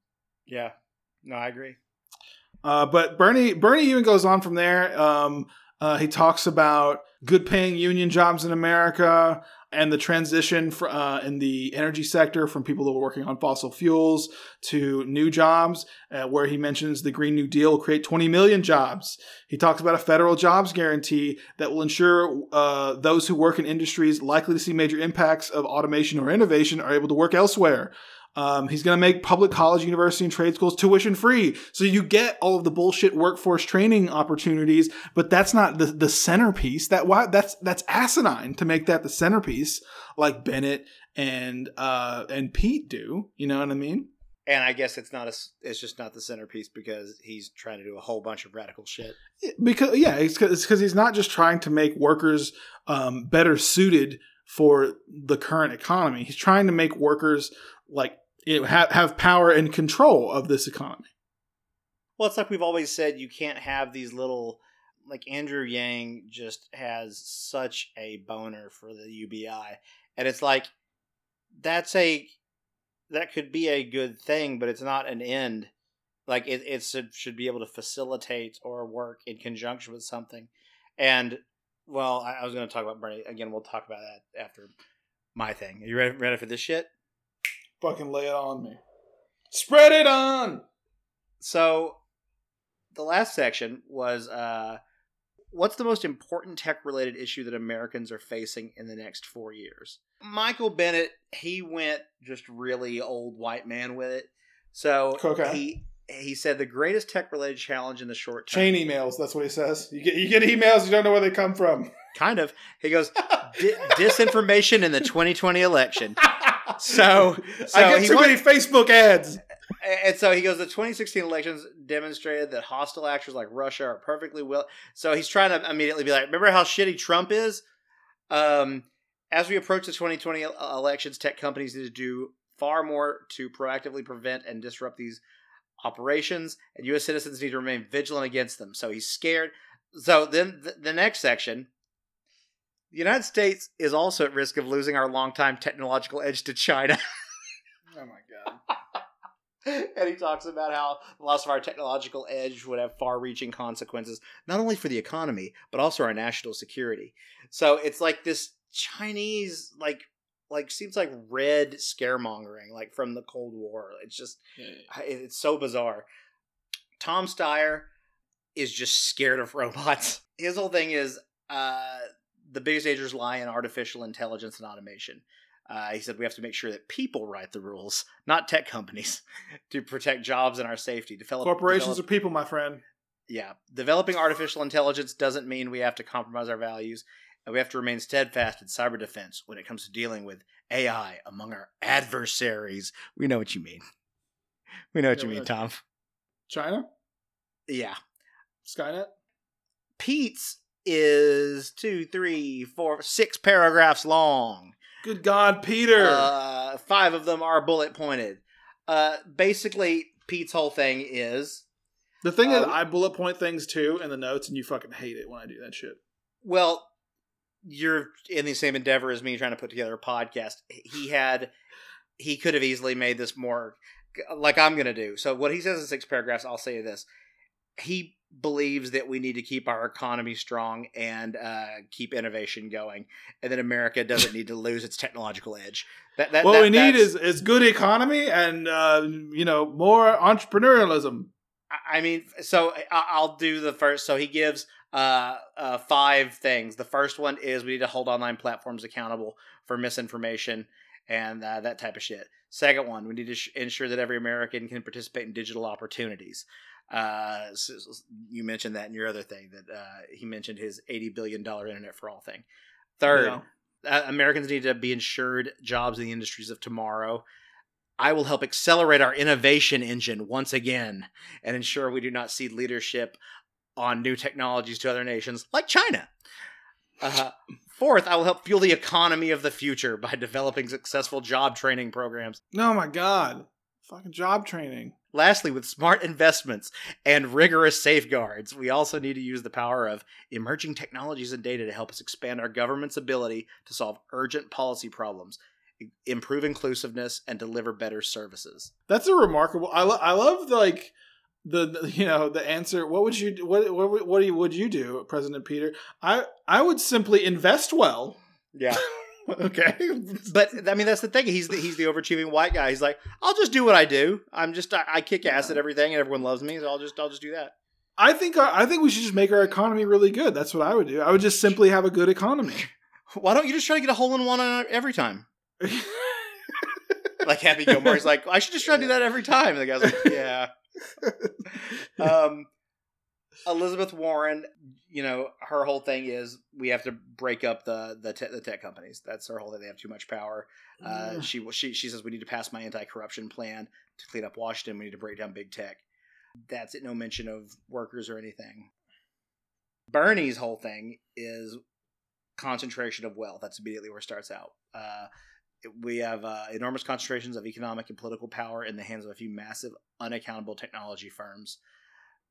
Yeah. No, I agree. Uh, but Bernie, Bernie even goes on from there. Um, uh, he talks about good paying union jobs in America and the transition for, uh, in the energy sector from people that were working on fossil fuels to new jobs, uh, where he mentions the Green New Deal will create twenty million jobs. He talks about a federal jobs guarantee that will ensure uh, those who work in industries likely to see major impacts of automation or innovation are able to work elsewhere. Um, he's going to make public college, university, and trade schools tuition free. So you get all of the bullshit workforce training opportunities, but that's not the, the centerpiece. That why that's that's asinine to make that the centerpiece, like Bennett and uh, and Pete do. You know what I mean? And I guess it's not a, it's just not the centerpiece because he's trying to do a whole bunch of radical shit. Because yeah, it's because he's not just trying to make workers um, better suited for the current economy. He's trying to make workers like. You know, have, have power and control of this economy. Well, it's like we've always said, you can't have these little, like Andrew Yang just has such a boner for the U B I. And it's like, that's a, that could be a good thing, but it's not an end. Like it, it should be able to facilitate or work in conjunction with something. And well, I, I was going to talk about Bernie again. We'll talk about that after my thing. Are you ready, ready for this shit? Fucking lay it on me. Spread it on! So, the last section was, uh, what's the most important tech-related issue that Americans are facing in the next four years? Michael Bennett, he went just really old white man with it. So, okay. he he said the greatest tech-related challenge in the short term. Chain emails, that's what he says. You get, you get emails, you don't know where they come from. Kind of. He goes, D- disinformation in the twenty twenty election. So, so I get too went, many Facebook ads. And so he goes, the twenty sixteen elections demonstrated that hostile actors like Russia are perfectly will. So he's trying to immediately be like, remember how shitty Trump is? Um, as we approach the twenty twenty elections, tech companies need to do far more to proactively prevent and disrupt these operations, and U S citizens need to remain vigilant against them. So he's scared. So then the, the next section. The United States is also at risk of losing our longtime technological edge to China. Oh, my God. And he talks about how the loss of our technological edge would have far-reaching consequences, not only for the economy, but also our national security. So it's like this Chinese, like, like seems like red scaremongering, like from the Cold War. It's just, yeah. It's so bizarre. Tom Steyer is just scared of robots. His whole thing is... uh the biggest dangers lie in artificial intelligence and automation. Uh, he said we have to make sure that people write the rules, not tech companies, to protect jobs and our safety. Develop, Corporations develop, are people, my friend. Yeah. Developing artificial intelligence doesn't mean we have to compromise our values, and we have to remain steadfast in cyber defense when it comes to dealing with A I among our adversaries. We know what you mean. We know what yeah, you mean, Tom. China? Yeah. Skynet? Pete's is two, three, four, six paragraphs long. Good God, Peter! Uh, five of them are bullet pointed. Uh, basically, Pete's whole thing is... The thing uh, is, I bullet point things too in the notes, and you fucking hate it when I do that shit. Well, you're in the same endeavor as me trying to put together a podcast. He had... He could have easily made this more... Like I'm going to do. So what he says in six paragraphs, I'll say this. He... believes that we need to keep our economy strong and uh, keep innovation going, and that America doesn't need to lose its technological edge. That, that what that, we need is, is good economy and uh, you know more entrepreneurialism. I mean, so I'll do the first. So he gives uh, uh, five things. The first one is we need to hold online platforms accountable for misinformation and uh, that type of shit. Second one, we need to sh- ensure that every American can participate in digital opportunities. Uh, so you mentioned that in your other thing that uh, he mentioned his eighty billion dollars Internet for All thing. Third, no. uh, Americans need to be insured jobs in the industries of tomorrow. I will help accelerate our innovation engine once again and ensure we do not cede leadership on new technologies to other nations like China. Uh, fourth, I will help fuel the economy of the future by developing successful job training programs. No, my God. Fucking job training. Lastly, with smart investments and rigorous safeguards, we also need to use the power of emerging technologies and data to help us expand our government's ability to solve urgent policy problems, improve inclusiveness, and deliver better services. That's a remarkable... I, lo- I love, like... the, the you know the answer. What would you what what what do you, would you do, President Peter? I I would simply invest well. Yeah. Okay. But I mean, that's the thing. He's the, he's the overachieving white guy. He's like, I'll just do what I do. I'm just I, I kick ass at everything, and everyone loves me. So I'll just I'll just do that. I think our, I think we should just make our economy really good. That's what I would do. I would just simply have a good economy. Why don't you just try to get a hole in one on every time? Like Happy Gilmore's like, I should just try to do that every time. And the guy's like, yeah. um, Elizabeth Warren, you know, her whole thing is we have to break up the the, te- the tech companies. That's her whole thing. They have too much power. Uh, yeah. She she she says we need to pass my anti-corruption plan to clean up Washington. We need to break down big tech. That's it. No mention of workers or anything. Bernie's whole thing is concentration of wealth. That's immediately where it starts out. Uh, we have uh, enormous concentrations of economic and political power in the hands of a few massive, unaccountable technology firms.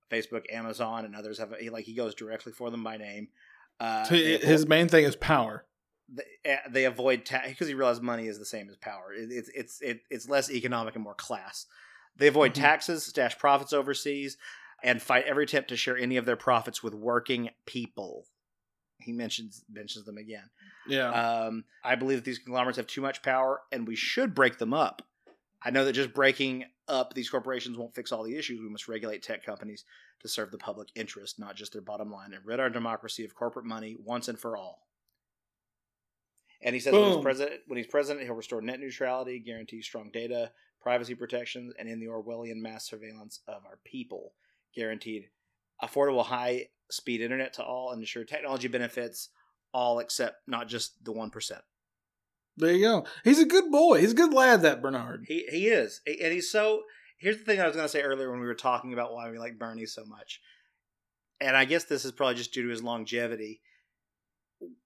Facebook, Amazon, and others have he like he goes directly for them by name. Uh, so they, his main thing is power. They, they avoid tax because he realized money is the same as power. It, it's it's it, it's less economic and more class. They avoid mm-hmm. taxes, stash profits overseas, and fight every attempt to share any of their profits with working people. He mentions mentions them again. Yeah. Um, I believe that these conglomerates have too much power, and we should break them up. I know that just breaking up these corporations won't fix all the issues. We must regulate tech companies to serve the public interest, not just their bottom line, and rid our democracy of corporate money once and for all. And he says when he's, president, when he's president, he'll restore net neutrality, guarantee strong data, privacy protections, and in the Orwellian mass surveillance of our people, guaranteed affordable high-speed internet to all, and ensure technology benefits all except not just the one percent. There you go. He's a good boy. He's a good lad, that Bernard. He he is. And he's so... Here's the thing I was going to say earlier when we were talking about why we like Bernie so much. And I guess this is probably just due to his longevity.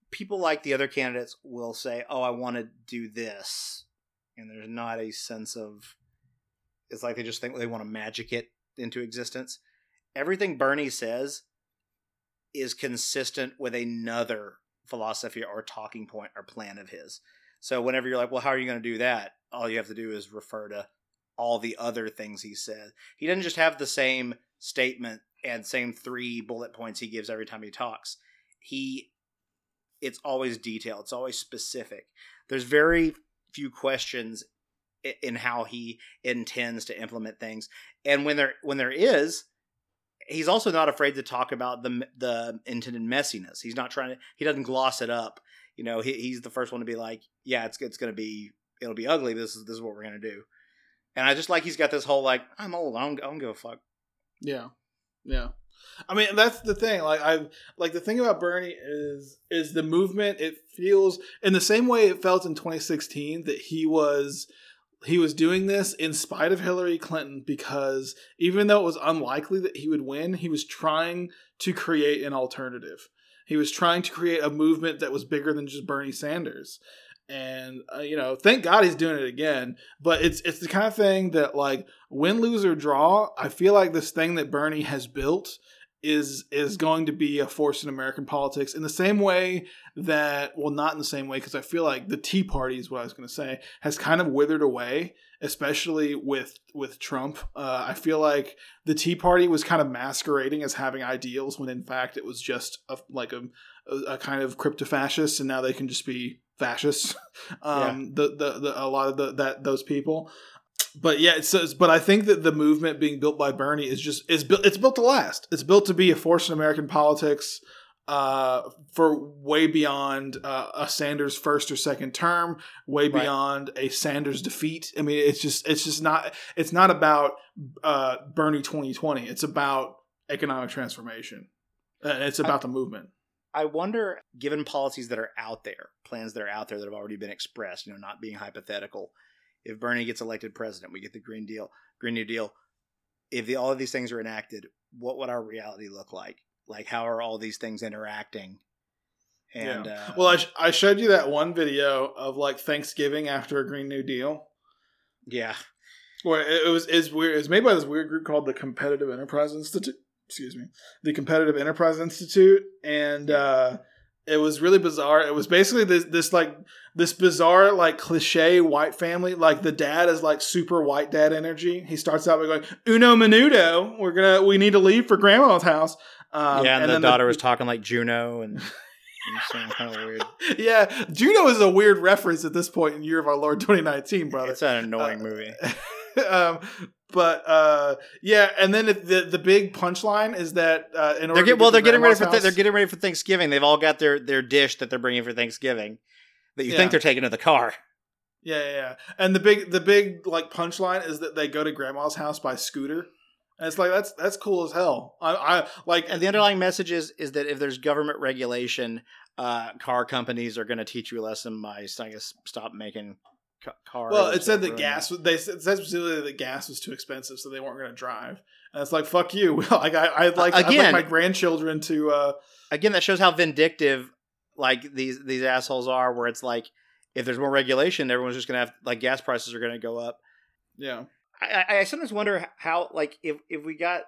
People like the other candidates will say, oh, I want to do this. And there's not a sense of... It's like they just think they want to magic it into existence. Everything Bernie says is consistent with another philosophy or talking point or plan of his. So whenever you're like, well, how are you going to do that? All you have to do is refer to all the other things he said. He doesn't just have the same statement and same three bullet points he gives every time he talks. He, it's always detailed. It's always specific. There's very few questions in how he intends to implement things. And when there, when there is, he's also not afraid to talk about the the intended messiness. He's not trying to, he doesn't gloss it up. You know, he, he's the first one to be like, yeah, it's it's going to be, it'll be ugly. This is this is what we're going to do. And I just like he's got this whole like, I'm old. I don't, I don't give a fuck. Yeah. Yeah. I mean, that's the thing. Like I like the thing about Bernie is is the movement. It feels in the same way it felt in twenty sixteen that he was he was doing this in spite of Hillary Clinton, because even though it was unlikely that he would win, he was trying to create an alternative. He was trying to create a movement that was bigger than just Bernie Sanders. And, uh, you know, thank God he's doing it again. But it's it's the kind of thing that, like, win, lose, or draw, I feel like this thing that Bernie has built is is going to be a force in American politics in the same way that, well, not in the same way, because I feel like the Tea Party is what I was going to say, has kind of withered away, especially with, with Trump. Uh, I feel like the Tea Party was kind of masquerading as having ideals when, in fact, it was just a, like a, a kind of crypto-fascist, and now they can just be fascists, um, yeah. the, the, the, a lot of the, that those people. But yeah, it's, it's, but I think that the movement being built by Bernie is just is built. It's built to last. It's built to be a force in American politics uh, for way beyond uh, a Sanders first or second term, way right. beyond a Sanders defeat. I mean, it's just it's just not it's not about uh, Bernie twenty twenty. It's about economic transformation. Uh, it's about I, the movement. I wonder, given policies that are out there, plans that are out there that have already been expressed, you know, not being hypothetical. If Bernie gets elected president, we get the Green Deal, Green New Deal. If the, all of these things are enacted, what would our reality look like? Like, how are all these things interacting? And yeah. uh, well, I, sh- I showed you that one video of like Thanksgiving after a Green New Deal. Yeah, where it was is weird. It was made by this weird group called the Competitive Enterprise Institute. Excuse me, the Competitive Enterprise Institute, and uh, It was really bizarre. It was basically this, this like this bizarre, like cliche white family. Like the dad is like super white dad energy. He starts out by going "Uno menudo." We're gonna we need to leave for grandma's house. Um, yeah, and, and the daughter the, was talking like Juno and. Kind of weird. Yeah, Juno is a weird reference at this point in Year of Our Lord twenty nineteen, brother. It's an annoying uh, movie. um, but uh, yeah, and then it, the the big punchline is that uh, in order they're get, to well, they're getting ready for th- they're getting ready for Thanksgiving. They've all got their, their dish that they're bringing for Thanksgiving that you yeah. think they're taking to the car. Yeah, yeah, yeah. And the big the big like punchline is that they go to grandma's house by scooter. And it's like that's that's cool as hell. I, I like, and the underlying message is, is that if there's government regulation, uh, car companies are going to teach you a lesson by I guess stop making ca- cars. Well, it said that gas. They said specifically that gas was too expensive, so they weren't going to drive. And it's like fuck you. like I, I like uh, again, I'd like my grandchildren to. Uh, again, that shows how vindictive like these these assholes are. Where it's like if there's more regulation, everyone's just going to have like gas prices are going to go up. Yeah. I, I sometimes wonder how, like, if, if we got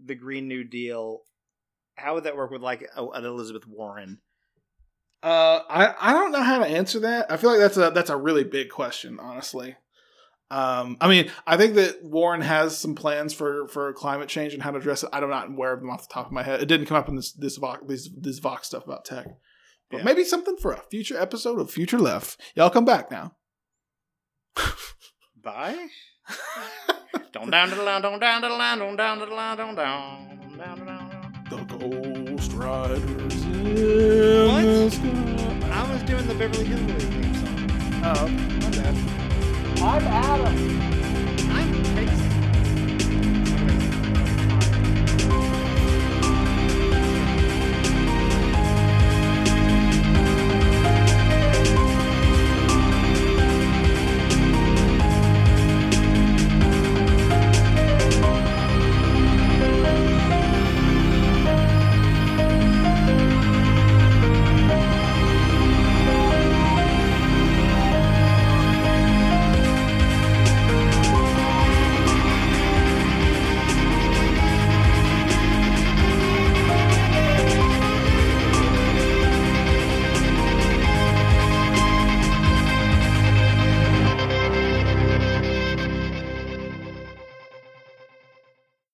the Green New Deal, how would that work with, like, a, an Elizabeth Warren? Uh, I, I don't know how to answer that. I feel like that's a that's a really big question, honestly. Um, I mean, I think that Warren has some plans for, for climate change and how to address it. I do not aware of them off the top of my head. It didn't come up in this this Vox, this, this Vox stuff about tech. But yeah. Maybe something for a future episode of Future Left. Y'all come back now. Bye. Don't down to the line, don't down to the line, don't down to the line, don't down, down, down. The Ghost Riders in what? The sky. I was doing the Beverly Hillbillies theme song. Oh, my bad. I'm Adam.